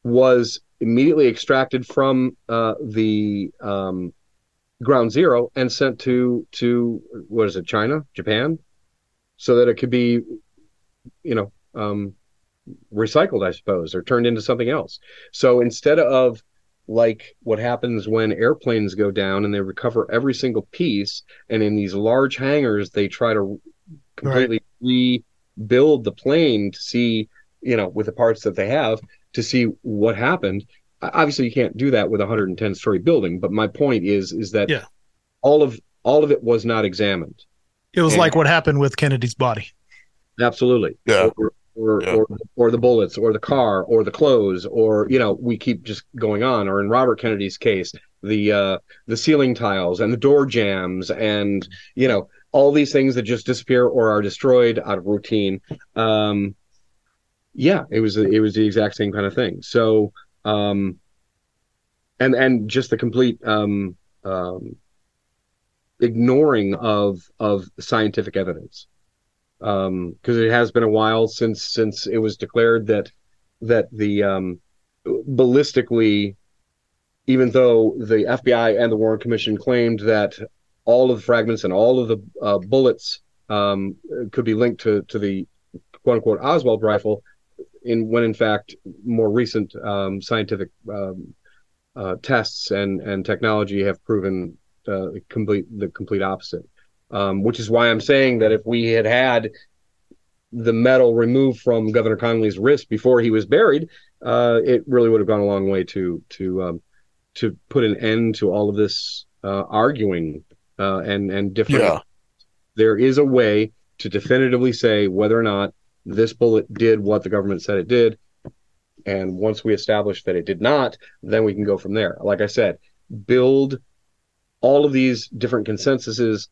was immediately extracted from uh, the um, ground zero and sent to, to, what is it, China, Japan, so that it could be, you know, um, recycled, I suppose, or turned into something else. So instead of like what happens when airplanes go down and they recover every single piece, and in these large hangars they try to completely right. rebuild the plane to see, you know, with the parts that they have, to see what happened. Obviously you can't do that with a one hundred ten story building, but my point is is that yeah. all of all of it was not examined. It was and, like what happened with Kennedy's body. Absolutely. Yeah. Or, Or, yeah. or or the bullets, or the car, or the clothes, or, you know, we keep just going on. Or in Robert Kennedy's case, the uh, the ceiling tiles and the door jams and, you know, all these things that just disappear or are destroyed out of routine. Um, yeah, it was it was the exact same kind of thing. So, um, and and just the complete um, um, ignoring of of scientific evidence. Um, because it has been a while since since it was declared that that the um, ballistically, even though the F B I and the Warren Commission claimed that all of the fragments and all of the uh, bullets um, could be linked to to the quote unquote Oswald rifle, in when in fact more recent um, scientific um, uh, tests and and technology have proven uh, complete the complete opposite. Um, which is why I'm saying that if we had had the medal removed from Governor Connally's wrist before he was buried, uh, it really would have gone a long way to to um, to put an end to all of this uh, arguing uh, and and different. Yeah. There is a way to definitively say whether or not this bullet did what the government said it did, and once we establish that it did not, then we can go from there. Like I said, build all of these different consensuses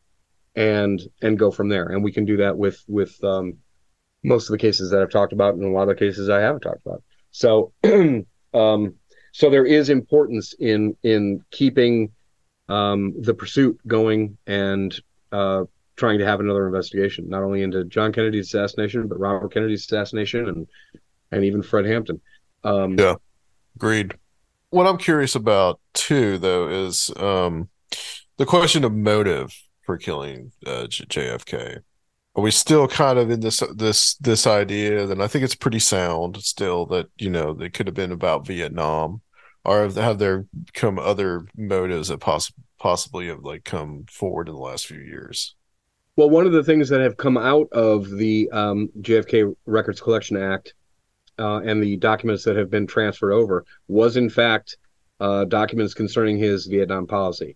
and and go from there, and we can do that with with um most of the cases that I've talked about, and a lot of the cases I haven't talked about. So um so there is importance in in keeping um the pursuit going, and uh trying to have another investigation, not only into John Kennedy's assassination, but Robert Kennedy's assassination, and and even Fred Hampton. Um yeah, agreed. What I'm curious about too, though, is um the question of motive for killing uh, J F K. Are we still kind of in this this this idea that, I think it's pretty sound still, that, you know, they could have been about Vietnam, or have, have there come other motives that poss- possibly have like come forward in the last few years? Well, one of the things that have come out of the um, J F K Records Collection Act uh, and the documents that have been transferred over was in fact uh, documents concerning his Vietnam policy.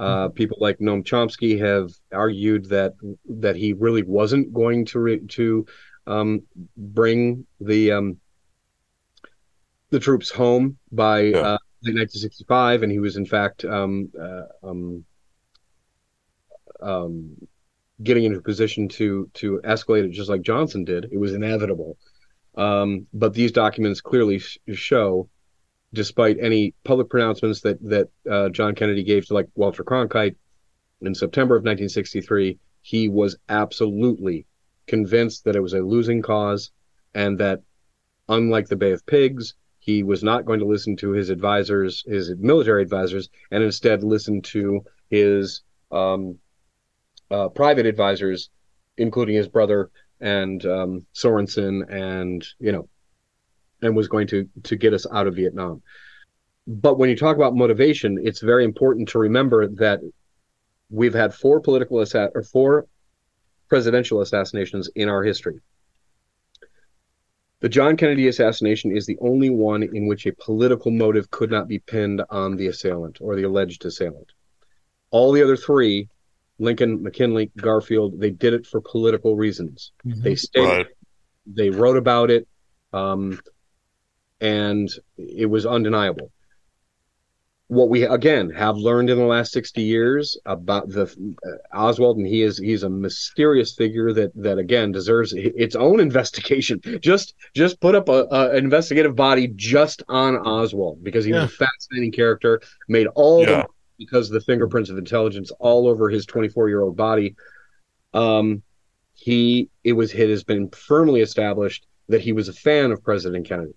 Uh, people like Noam Chomsky have argued that that he really wasn't going to re- to um, bring the um, the troops home by yeah. uh, nineteen sixty-five, and he was in fact um, uh, um, um, getting into a position to to escalate it, just like Johnson did. It was inevitable, um, but these documents clearly sh- show. Despite any public pronouncements that that uh, John Kennedy gave to like Walter Cronkite in September of nineteen sixty-three, he was absolutely convinced that it was a losing cause, and that, unlike the Bay of Pigs, he was not going to listen to his advisors, his military advisors, and instead listen to his um, uh, private advisors, including his brother and um, Sorensen, and, you know, and was going to, to get us out of Vietnam. But when you talk about motivation, it's very important to remember that we've had four political assa- or four presidential assassinations in our history. The John Kennedy assassination is the only one in which a political motive could not be pinned on the assailant or the alleged assailant. All the other three, Lincoln, McKinley, Garfield, they did it for political reasons. Mm-hmm. They stated, right. They wrote about it. Um, And it was undeniable. what we again have learned in the last sixty years about the uh, Oswald, and he is he's a mysterious figure that that again deserves its own investigation. Just just put up a, a investigative body just on Oswald, because he yeah. was a fascinating character, made all yeah. the because of the fingerprints of intelligence all over his twenty-four year old body. Um, he it was it has been firmly established that he was a fan of President Kennedy,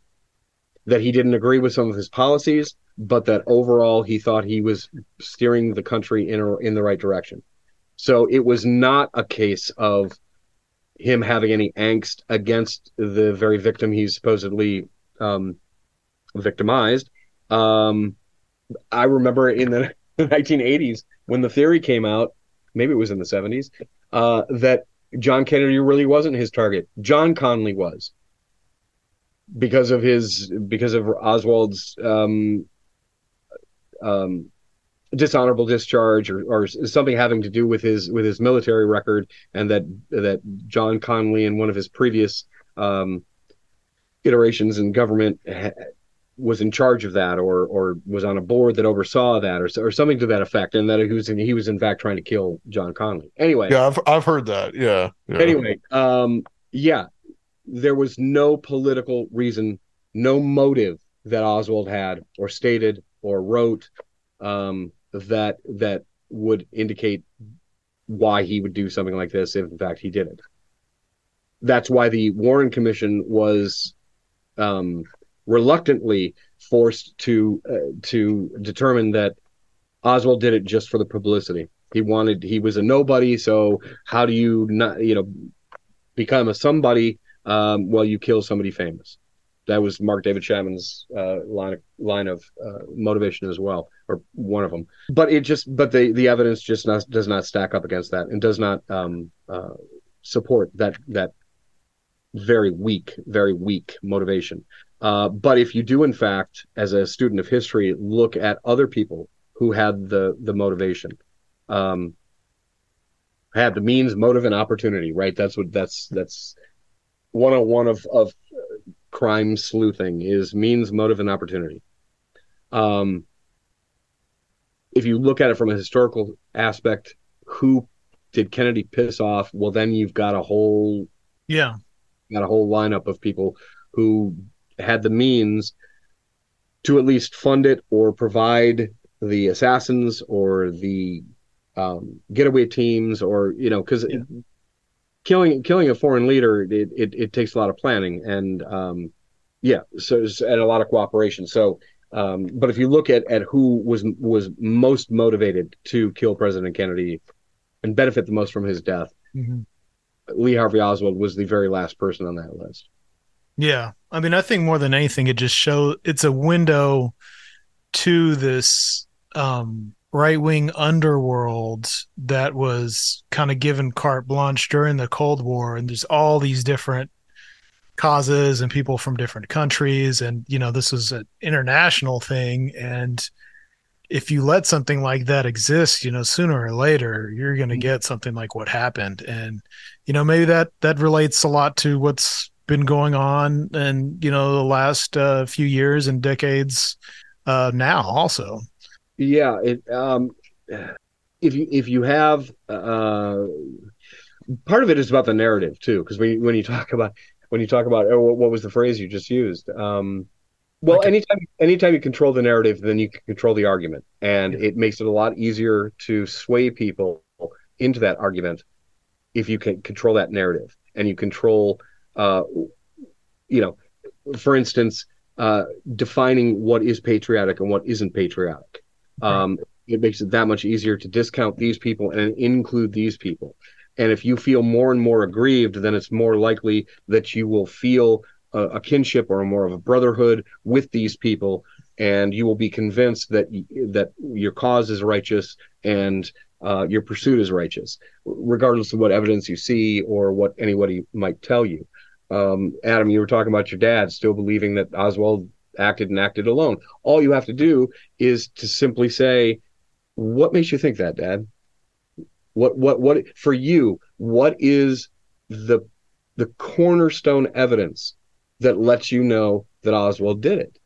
that he didn't agree with some of his policies, but that overall he thought he was steering the country in a, in the right direction. So it was not a case of him having any angst against the very victim he's supposedly um, victimized. Um, I remember in the nineteen eighties when the theory came out, maybe it was in the seventies, uh, that John Kennedy really wasn't his target. John Connally was, because of his because of Oswald's um, um, dishonorable discharge, or, or something having to do with his with his military record, and that that John Connally in one of his previous um, iterations in government ha- was in charge of that, or or was on a board that oversaw that, or or something to that effect, and that he was in, he was in fact trying to kill John Connally. Anyway, yeah, I've I've heard that. Yeah. yeah. Anyway, um, yeah. There was no political reason, no motive that Oswald had or stated or wrote um, that that would indicate why he would do something like this, if in fact he did it. That's why the Warren Commission was um, reluctantly forced to uh, to determine that Oswald did it just for the publicity. He wanted he was a nobody, so how do you not you know become a somebody? Um, well, you kill somebody famous. That was Mark David Chapman's uh, line of, line of uh, motivation as well, or one of them. But it just, but the, the evidence just not, does not stack up against that, and does not um, uh, support that that very weak, very weak motivation. Uh, but if you do, in fact, as a student of history, look at other people who had the the motivation. Um, had the means, motive, and opportunity. Right. That's what. That's that's. one oh one of, of crime sleuthing is means, motive, and opportunity. Um, if you look at it from a historical aspect, who did Kennedy piss off? Well, then you've got a whole yeah, got a whole lineup of people who had the means to at least fund it, or provide the assassins, or the um, getaway teams, or you know, because. Yeah. Killing killing a foreign leader, it, it, it takes a lot of planning, and um, yeah, so and a lot of cooperation. So, um, but if you look at, at who was was most motivated to kill President Kennedy and benefit the most from his death, mm-hmm. Lee Harvey Oswald was the very last person on that list. Yeah, I mean, I think more than anything, it just shows it's a window to this. Um, right-wing underworld that was kind of given carte blanche during the Cold War, and there's all these different causes and people from different countries, and you know this was an international thing, and if you let something like that exist, you know sooner or later you're going to get something like what happened. And you know maybe that that relates a lot to what's been going on and you know the last uh, few years and decades uh, now also. Yeah, it, um, if you if you have uh, part of it is about the narrative too, because when when you talk about when you talk about oh, what was the phrase you just used? Um, well, okay. anytime anytime you control the narrative, then you can control the argument, and it makes it a lot easier to sway people into that argument if you can control that narrative, and you control, uh, you know, for instance, uh, defining what is patriotic and what isn't patriotic. Um, it makes it that much easier to discount these people and include these people. And if you feel more and more aggrieved, then it's more likely that you will feel a, a kinship or more of a brotherhood with these people, and you will be convinced that that your cause is righteous and uh, your pursuit is righteous, regardless of what evidence you see or what anybody might tell you. Um, Adam, you were talking about your dad still believing that Oswald acted and acted alone. All you have to do is to simply say, what makes you think that, Dad? What what what for you, what is the the cornerstone evidence that lets you know that Oswald did it?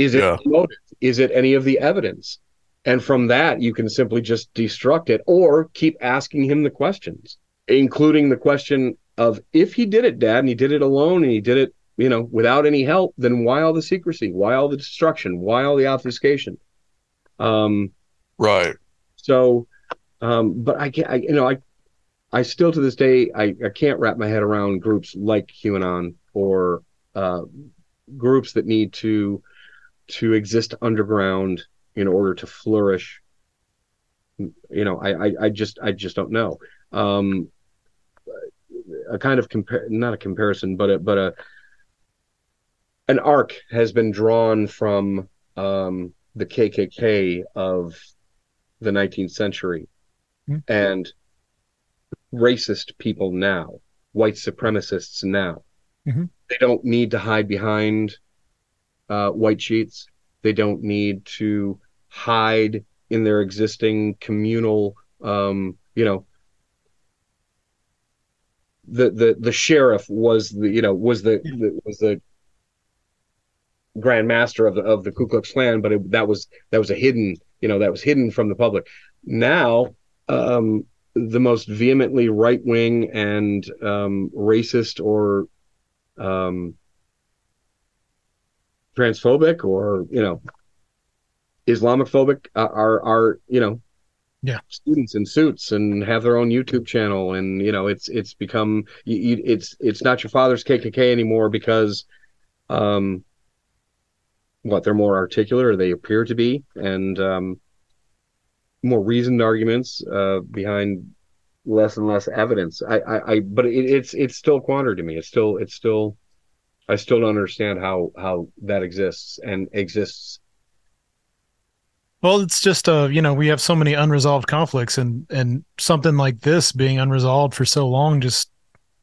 Is it yeah. motive? Is it any of the evidence? And from that, you can simply just destruct it, or keep asking him the questions, including the question of, if he did it, Dad, and he did it alone, and he did it, you know, without any help, then why all the secrecy? Why all the destruction? Why all the obfuscation? Um, right. So, um, but I can't, I, you know, I, I still to this day, I, I can't wrap my head around groups like QAnon, or uh, groups that need to to exist underground in order to flourish. You know, I, I, I just I just don't know. Um, a kind of compare, not a comparison, but a, but a an arc has been drawn from um, the K K K of the nineteenth century, mm-hmm. and racist people now, white supremacists now. Mm-hmm. They don't need to hide behind uh, white sheets. They don't need to hide in their existing communal, um, you know, the, the, the sheriff was the, you know, was the, the was the grand master of the, of the Ku Klux Klan, but it, that was, that was a hidden, you know, that was hidden from the public. Now, um, the most vehemently right-wing and um, racist or um, transphobic or, you know, Islamophobic uh, are, are, you know, yeah, students in suits and have their own YouTube channel. And, you know, it's, it's become, you, it's, it's not your father's K K K anymore because, um, what, they're more articulate, or they appear to be. And, um, more reasoned arguments uh, behind less and less evidence. I, I, I but it, it's it's still quandary to me. It's still it's still I still don't understand how how that exists and exists. Well, it's just uh you know, we have so many unresolved conflicts, and and something like this being unresolved for so long just,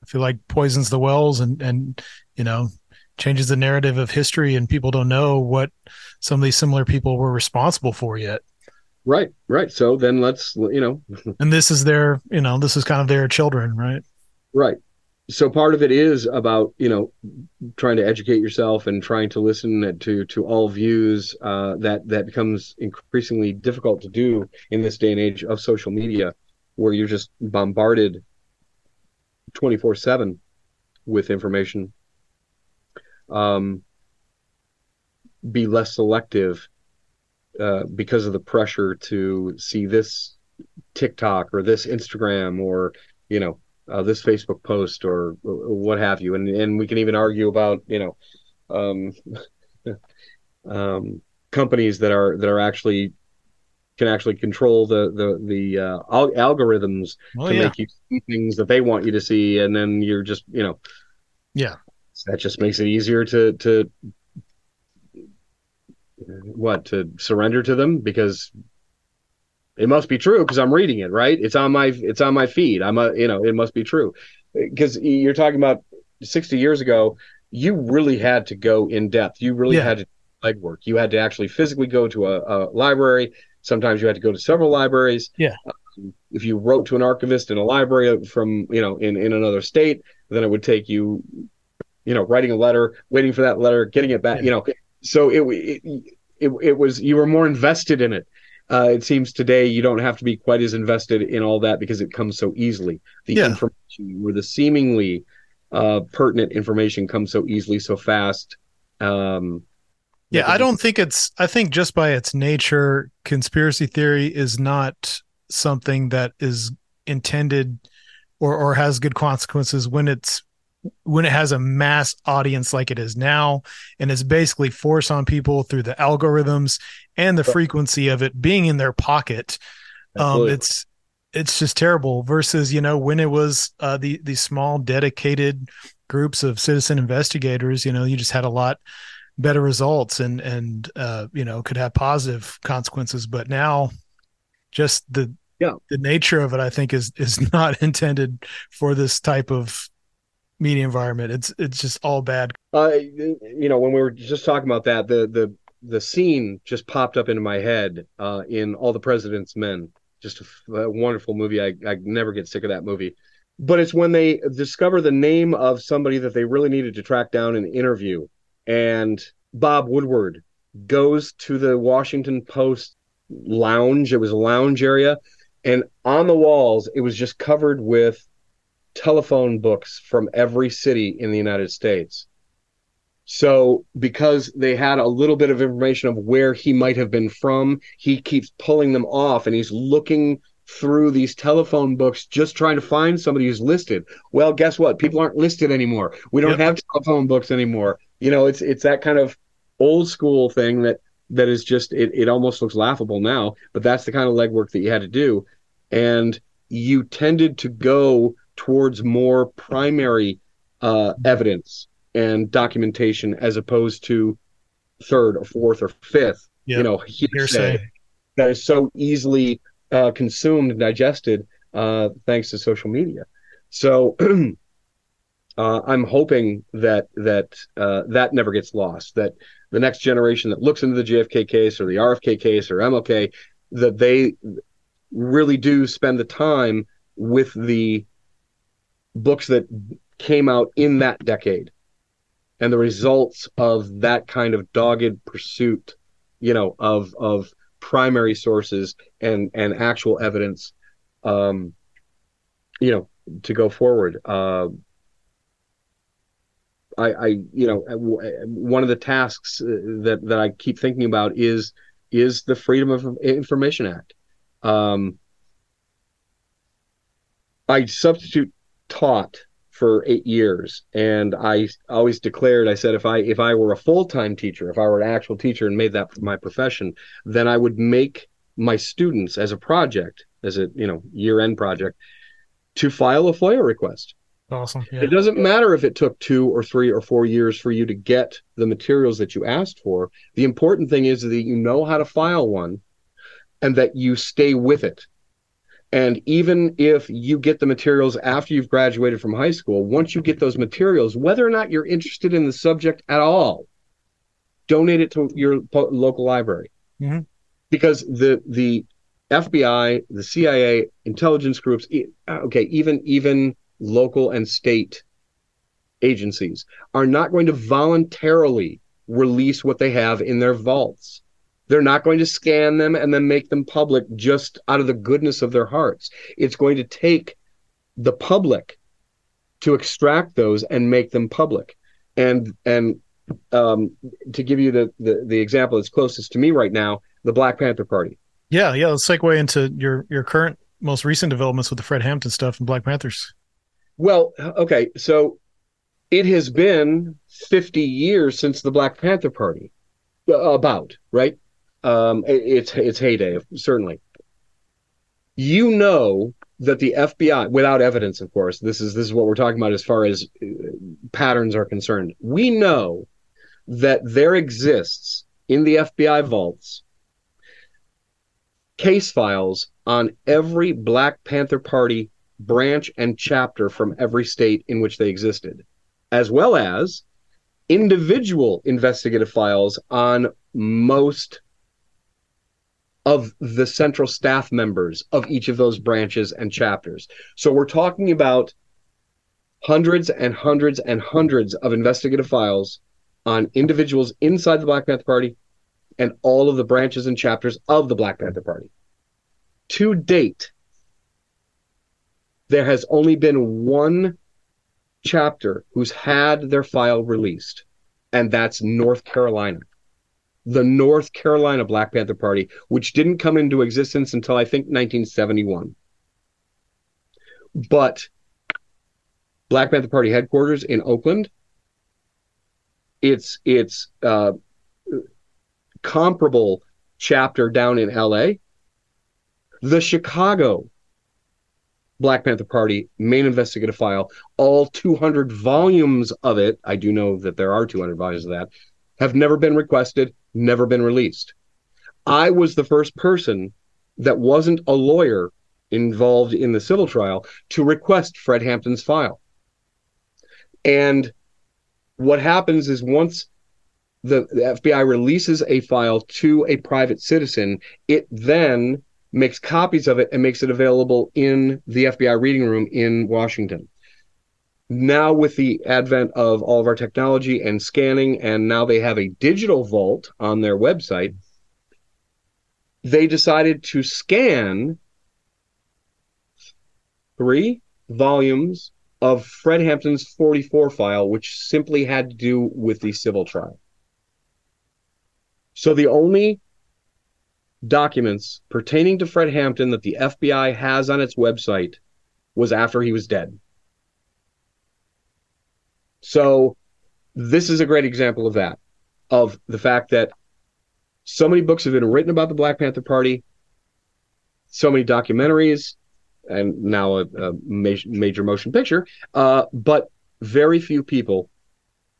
I feel like, poisons the wells and and you know, changes the narrative of history, and people don't know what some of these similar people were responsible for yet. Right, right. So then let's, you know. And this is their, you know, this is kind of their children, right? Right. So part of it is about, you know, trying to educate yourself and trying to listen to to all views. Uh, that, that becomes increasingly difficult to do in this day and age of social media, where you're just bombarded twenty-four seven with information. Um, be less selective. Uh, because of the pressure to see this TikTok or this Instagram or, you know, uh, this Facebook post or, or what have you. And and we can even argue about, you know, um, um, companies that are that are actually can actually control the the the uh, al- algorithms oh, to yeah. make you see things that they want you to see. And then you're just, you know, yeah, that just makes it easier to to. What, to surrender to them, because it must be true because I'm reading it, right? It's on my it's on my feed. I'm a you know it must be true, because you're talking about sixty years ago. You really had to go in depth. You really yeah. had to do legwork. You had to actually physically go to a, a library. Sometimes you had to go to several libraries. Yeah. Um, if you wrote to an archivist in a library from you know in in another state, then it would take you you know writing a letter, waiting for that letter, getting it back. Yeah. You know. So it, it it it was you were more invested in it. Uh, it seems today you don't have to be quite as invested in all that because it comes so easily. The yeah. information, or the seemingly uh, pertinent information, comes so easily, so fast. Um, yeah, I don't think it's. I think just by its nature, conspiracy theory is not something that is intended or or has good consequences when it's. when it has a mass audience like it is now, and it's basically forced on people through the algorithms and the frequency of it being in their pocket. Um, it's, it's just terrible versus, you know, when it was uh, the, the small dedicated groups of citizen investigators, you know, you just had a lot better results and, and uh, you know, could have positive consequences. But now just the, yeah. the nature of it, I think is, is not intended for this type of media environment. It's it's just all bad. Uh, you know, when we were just talking about that, the the the scene just popped up into my head uh, in All the President's Men. Just a, a wonderful movie. I I never get sick of that movie. But it's when they discover the name of somebody that they really needed to track down and interview, and Bob Woodward goes to the Washington Post lounge. It was a lounge area. And on the walls, it was just covered with telephone books from every city in the United States. So because they had a little bit of information of where he might have been from, he keeps pulling them off, and he's looking through these telephone books just trying to find somebody who's listed. Well, guess what? People aren't listed anymore. We don't yep. have telephone books anymore. You know, it's it's that kind of old school thing that that is just, it, it almost looks laughable now, but that's the kind of legwork that you had to do. And you tended to go towards more primary uh, evidence and documentation as opposed to third or fourth or fifth, yep. you know, hearsay that is so easily uh, consumed and digested uh, thanks to social media. So uh, I'm hoping that that uh, that never gets lost, that the next generation that looks into the J F K case or the R F K case or M L K, that they really do spend the time with the books that came out in that decade and the results of that kind of dogged pursuit, you know, of of primary sources and and actual evidence, um, you know, to go forward. Uh, I, I, you know, one of the tasks that, that I keep thinking about is is the Freedom of Information Act. Um, I substitute taught for eight years, and I always declared, I said, if I if I were a full-time teacher, if I were an actual teacher and made that my profession, then I would make my students as a project, as a you know year-end project, to file a FOIA request. Awesome. Yeah. It doesn't matter if it took two or three or four years for you to get the materials that you asked for. The important thing is that you know how to file one and that you stay with it. And even if you get the materials after you've graduated from high school, once you get those materials, whether or not you're interested in the subject at all, donate it to your po- local library. Mm-hmm. Because the the F B I, the C I A, intelligence groups, okay, even even... local and state agencies are not going to voluntarily release what they have in their vaults. They're not going to scan them and then make them public just out of the goodness of their hearts. It's going to take the public to extract those and make them public. And and um, to give you the, the, the example that's closest to me right now, the Black Panther Party. Yeah, yeah. Let's segue into your, your current, most recent developments with the Fred Hampton stuff and Black Panthers. Well, okay, so it has been fifty years since the Black Panther Party, about, right? Um, it's it's heyday, certainly. You know that the F B I, without evidence, of course, this is this is what we're talking about as far as patterns are concerned. We know that there exists in the F B I vaults case files on every Black Panther Party branch and chapter from every state in which they existed, as well as individual investigative files on most of the central staff members of each of those branches and chapters. So we're talking about hundreds and hundreds and hundreds of investigative files on individuals inside the Black Panther Party and all of the branches and chapters of the Black Panther Party. To date, there has only been one chapter who's had their file released, and that's North Carolina. The North Carolina Black Panther Party, which didn't come into existence until I think nineteen seventy-one. But Black Panther Party headquarters in Oakland, its its uh, comparable chapter down in L A, the Chicago Black Panther Party main investigative file, all two hundred volumes of it, I do know that there are two hundred volumes of that, have never been requested, never been released. I was the first person that wasn't a lawyer involved in the civil trial to request Fred Hampton's file. And what happens is once the, the F B I releases a file to a private citizen, it then makes copies of it and makes it available in the F B I reading room in Washington. Now with the advent of all of our technology and scanning, and now they have a digital vault on their website, they decided to scan three volumes of Fred Hampton's forty-four file, which simply had to do with the civil trial. So the only documents pertaining to Fred Hampton that the F B I has on its website was after he was dead. So this is a great example of that, of the fact that so many books have been written about the Black Panther Party, so many documentaries, and now a, a major, major motion picture, uh, but very few people,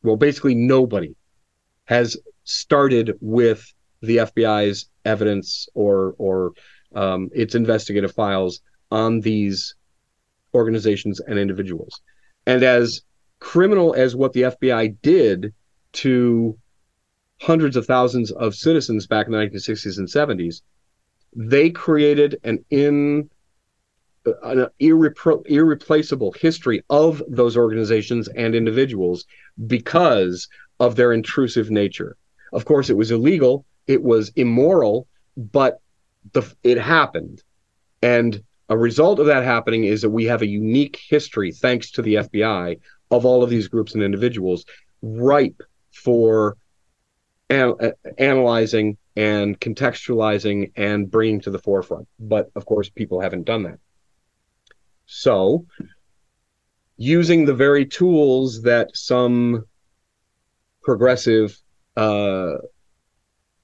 well, basically nobody, has started with the F B I's evidence or or um, its investigative files on these organizations and individuals. And as criminal as what the F B I did to hundreds of thousands of citizens back in the nineteen sixties and seventies, they created an in an irrepro- irreplaceable history of those organizations and individuals because of their intrusive nature. Of course, it was illegal, it was immoral, but the, it happened. And a result of that happening is that we have a unique history, thanks to the F B I, of all of these groups and individuals ripe for an- analyzing and contextualizing and bringing to the forefront. But of course, people haven't done that. So, using the very tools that some progressive uh,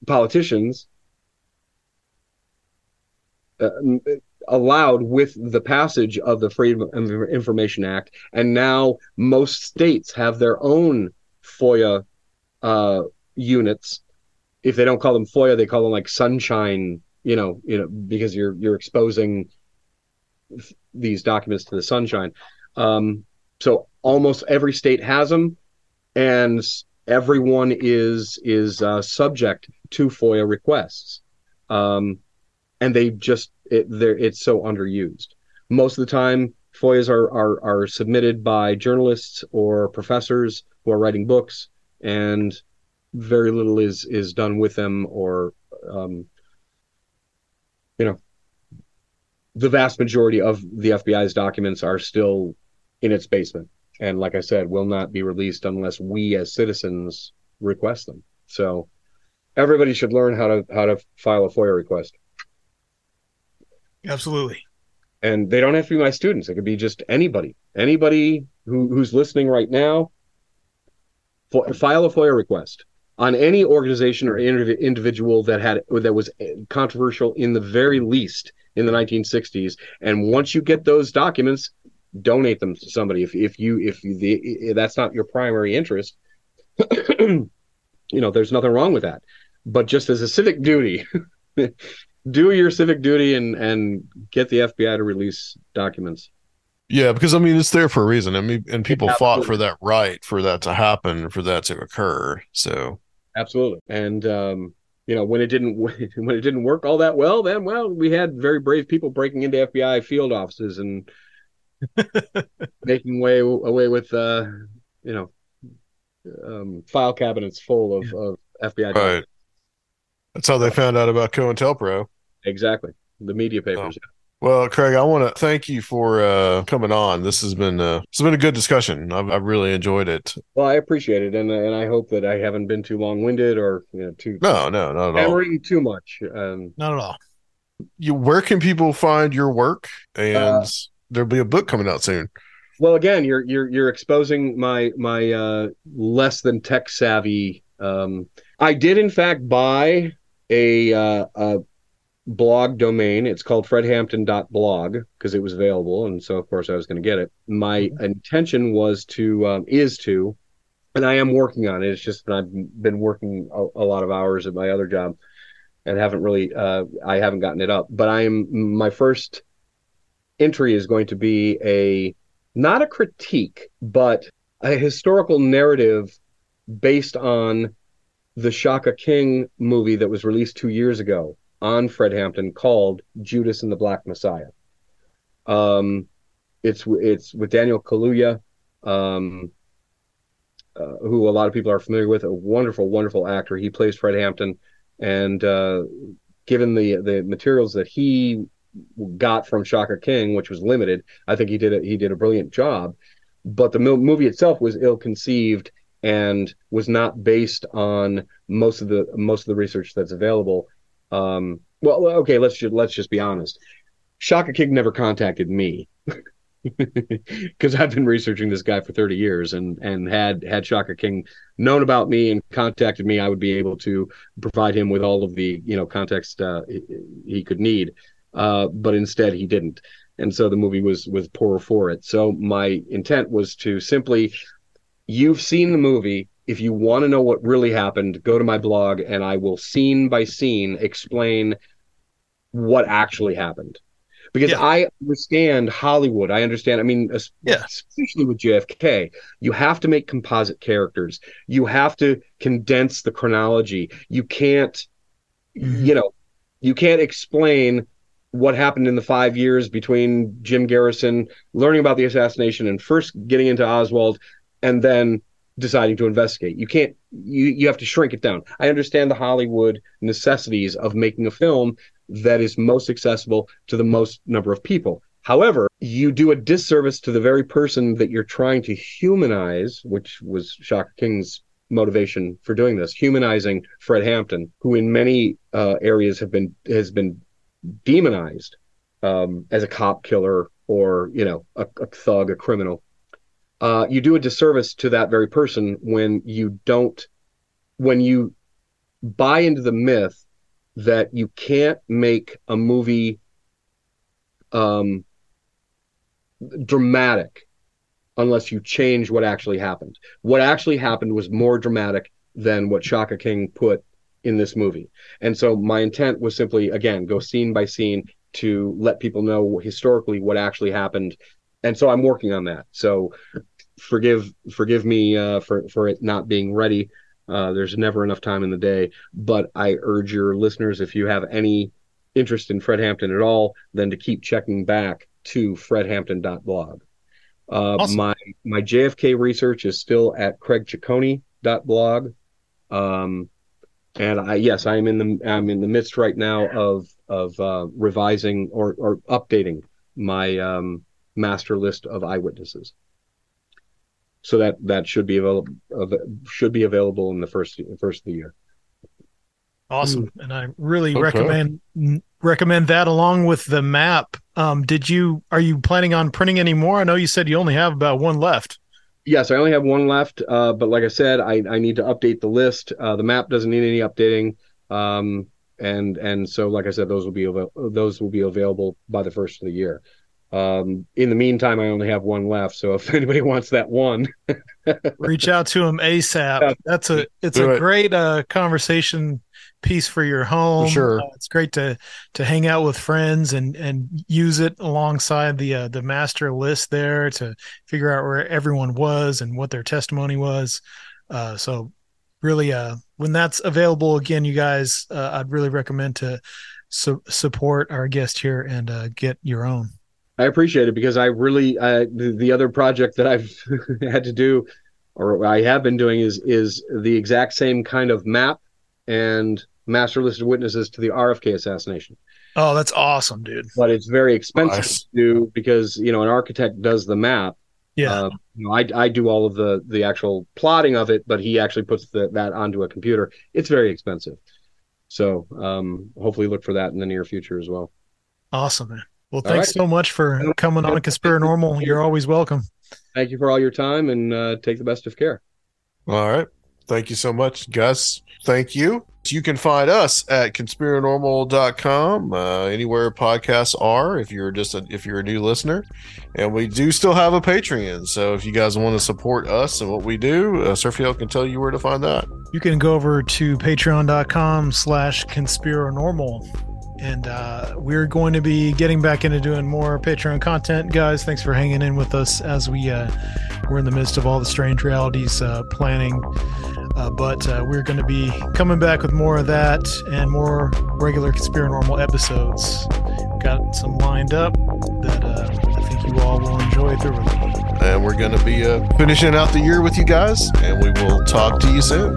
politicians uh, allowed with the passage of the Freedom of Information Act, and now most states have their own FOIA uh, units. If they don't call them FOIA, they call them like sunshine. You know, you know, because you're you're exposing these documents to the sunshine. Um, so almost every state has them, and everyone is is uh, subject to FOIA requests. Um, and they just it, it's so underused. Most of the time, FOIAs are, are are submitted by journalists or professors who are writing books, and very little is is done with them, or um, you know. The vast majority of the F B I's documents are still in its basement. And like I said, will not be released unless we as citizens request them. So everybody should learn how to how to file a FOIA request. Absolutely. And they don't have to be my students. It could be just anybody. Anybody who, who's listening right now, file a FOIA request on any organization or individual that had that was controversial in the very least in the nineteen sixties, and once you get those documents, donate them to somebody. If if you if you, the, if that's not your primary interest, you know, there's nothing wrong with that. But just as a civic duty, do your civic duty and and get the F B I to release documents. Yeah, because I mean, it's there for a reason. I mean, and people absolutely fought for that right, for that to happen, for that to occur. So absolutely, and. um You know, when it didn't when it didn't work all that well, then well, we had very brave people breaking into F B I field offices and making way away with uh, you know um, file cabinets full of, of F B I. Right. That's how they found out about COINTELPRO. Exactly, the media papers. Oh. Well, Craig, I want to thank you for uh, coming on. This has been uh, it's been a good discussion. I've, I've really enjoyed it. Well, I appreciate it, and and I hope that I haven't been too long-winded or you know too no no not at all too much. Um, not at all. You, where can people find your work? And uh, there'll be a book coming out soon. Well, again, you're you're you're exposing my my uh, less than tech savvy. Um, I did in fact buy a. Uh, a blog domain. It's called fred hampton dot blog because it was available, and so of course I was going to get it. My mm-hmm. intention was to um, is to, and I am working on it. It's just that I've been working a, a lot of hours at my other job and haven't really uh, I haven't gotten it up. But I am my first entry is going to be a not a critique, but a historical narrative based on the Shaka King movie that was released two years ago on Fred Hampton, called Judas and the Black Messiah. Um, it's it's with Daniel Kaluuya. um, uh, who a lot of people are familiar with, a wonderful, wonderful actor. He plays Fred Hampton, and uh, given the the materials that he got from Shaka King, which was limited, I think he did a, he did a brilliant job. But the movie itself was ill-conceived and was not based on most of the most of the research that's available. Um, well, okay, let's just let's just be honest. Shaka King never contacted me because I've been researching this guy for thirty years, and and had had Shaka King known about me and contacted me, I would be able to provide him with all of the you know context uh, he could need. Uh, but instead, he didn't. And so the movie was was poorer for it. So my intent was to simply, you've seen the movie. If you want to know what really happened, go to my blog and I will scene by scene explain what actually happened. Because yeah. I understand Hollywood. I understand, I mean, yeah. especially with J F K, you have to make composite characters. You have to condense the chronology. You can't, mm-hmm. you know, you can't explain what happened in the five years between Jim Garrison learning about the assassination and first getting into Oswald and then deciding to investigate. You can't, you, you have to shrink it down. I understand the Hollywood necessities of making a film that is most accessible to the most number of people. However, you do a disservice to the very person that you're trying to humanize, which was Shaka King's motivation for doing this, humanizing Fred Hampton, who in many uh, areas have been, has been demonized um, as a cop killer or, you know, a, a thug, a criminal. Uh, you do a disservice to that very person when you don't, when you buy into the myth that you can't make a movie um, dramatic unless you change what actually happened. What actually happened was more dramatic than what Shaka King put in this movie. And so my intent was simply, again, go scene by scene to let people know historically what actually happened. And so I'm working on that. So forgive forgive me uh, for, for it not being ready. Uh, there's never enough time in the day. But I urge your listeners, if you have any interest in Fred Hampton at all, then to keep checking back to fred hampton dot blog. Uh, awesome. My my J F K research is still at craig ciccone dot blog. Um And I, yes, I'm in the I'm in the midst right now of of uh, revising or, or updating my um, master list of eyewitnesses. So that, that should be available should be available in the first first of the year. Awesome, and I really okay. recommend recommend that along with the map. Um, did you are you planning on printing any more? I know you said you only have about one left. Yes, I only have one left, uh, but like I said, I, I need to update the list. Uh, the map doesn't need any updating, um, and and so like I said, those will be av- those will be available by the first of the year. Um, in the meantime, I only have one left, so if anybody wants that one, reach out to him ASAP. That's a it's Do a it. great uh, conversation piece for your home. For sure, uh, it's great to to hang out with friends and and use it alongside the uh, the master list there to figure out where everyone was and what their testimony was. Uh, so really, uh, when that's available again, you guys, uh, I'd really recommend to su- support our guest here and uh, get your own. I appreciate it because I really uh, the, the other project that I've had to do, or I have been doing, is is the exact same kind of map and master list of witnesses to the R F K assassination. Oh, that's awesome, dude. But it's very expensive nice. to do because, you know, an architect does the map. Yeah. Uh, you know, I, I do all of the, the actual plotting of it, but he actually puts the, that onto a computer. It's very expensive. So um, hopefully look for that in the near future as well. Awesome, man. Well, thanks right. so much for coming on Conspiranormal. You're always welcome. Thank you for all your time, and uh, take the best of care. All right. Thank you so much, Gus. Thank you. You can find us at conspiranormal dot com, uh, anywhere podcasts are, if you're just a, if you're a new listener. And we do still have a Patreon. So if you guys want to support us and what we do, uh, Serfiel can tell you where to find that. You can go over to patreon dot com slash conspiranormal. And uh, we're going to be getting back into doing more Patreon content. Guys, thanks for hanging in with us as we, uh, we're in the midst of all the Strange Realities uh, planning. Uh, but uh, we're going to be coming back with more of that and more regular Conspiranormal episodes. Got some lined up that uh, I think you all will enjoy thoroughly. and we're going to be uh, finishing out the year with you guys, and we will talk to you soon.